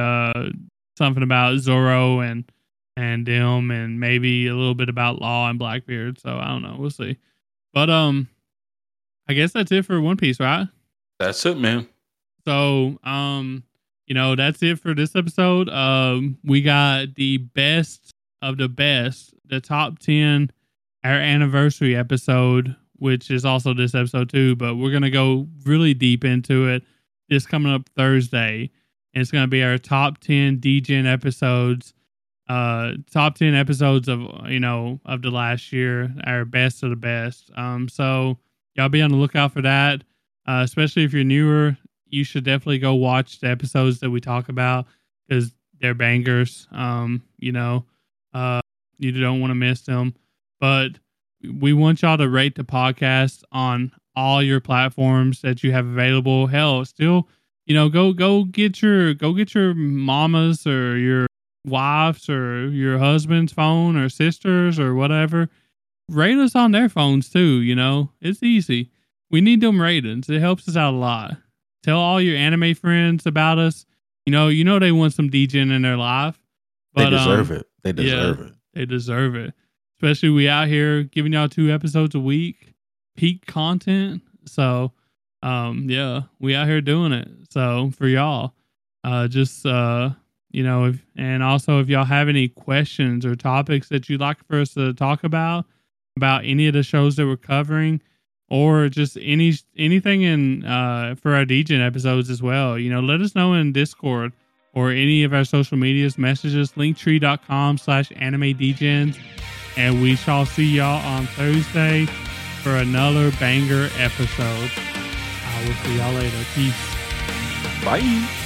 something about Zoro and them, and maybe a little bit about Law and Blackbeard. So I don't know. We'll see. But I guess that's it for One Piece, right? That's it, man. So you know, that's it for this episode. We got the best of the best, the top 10, our anniversary episode, which is also this episode too, but we're going to go really deep into it. It's coming up Thursday, and it's going to be our top 10 DGen episodes, top 10 episodes of, you know, of the last year, our best of the best. So y'all be on the lookout for that, especially if you're newer. You should definitely go watch the episodes that we talk about because they're bangers. You know, you don't want to miss them. But we want y'all to rate the podcast on all your platforms that you have available. Hell, still, you know, go get your mama's or your wife's or your husband's phone or sister's or whatever. Rate us on their phones too. You know, it's easy. We need them ratings. It helps us out a lot. Tell all your anime friends about us. You know they want some DGen in their life. But, they deserve it. They deserve it. They deserve it. Especially we out here giving y'all 2 episodes a week, peak content. So, yeah, we out here doing it. So for y'all, you know, and also if y'all have any questions or topics that you'd like for us to talk about any of the shows that we're covering, or just anything in for our DGen episodes as well. You know, let us know in Discord or any of our social medias. Message us linktree.com/animedgens, and we shall see y'all on Thursday for another banger episode. I will see y'all later. Peace. Bye.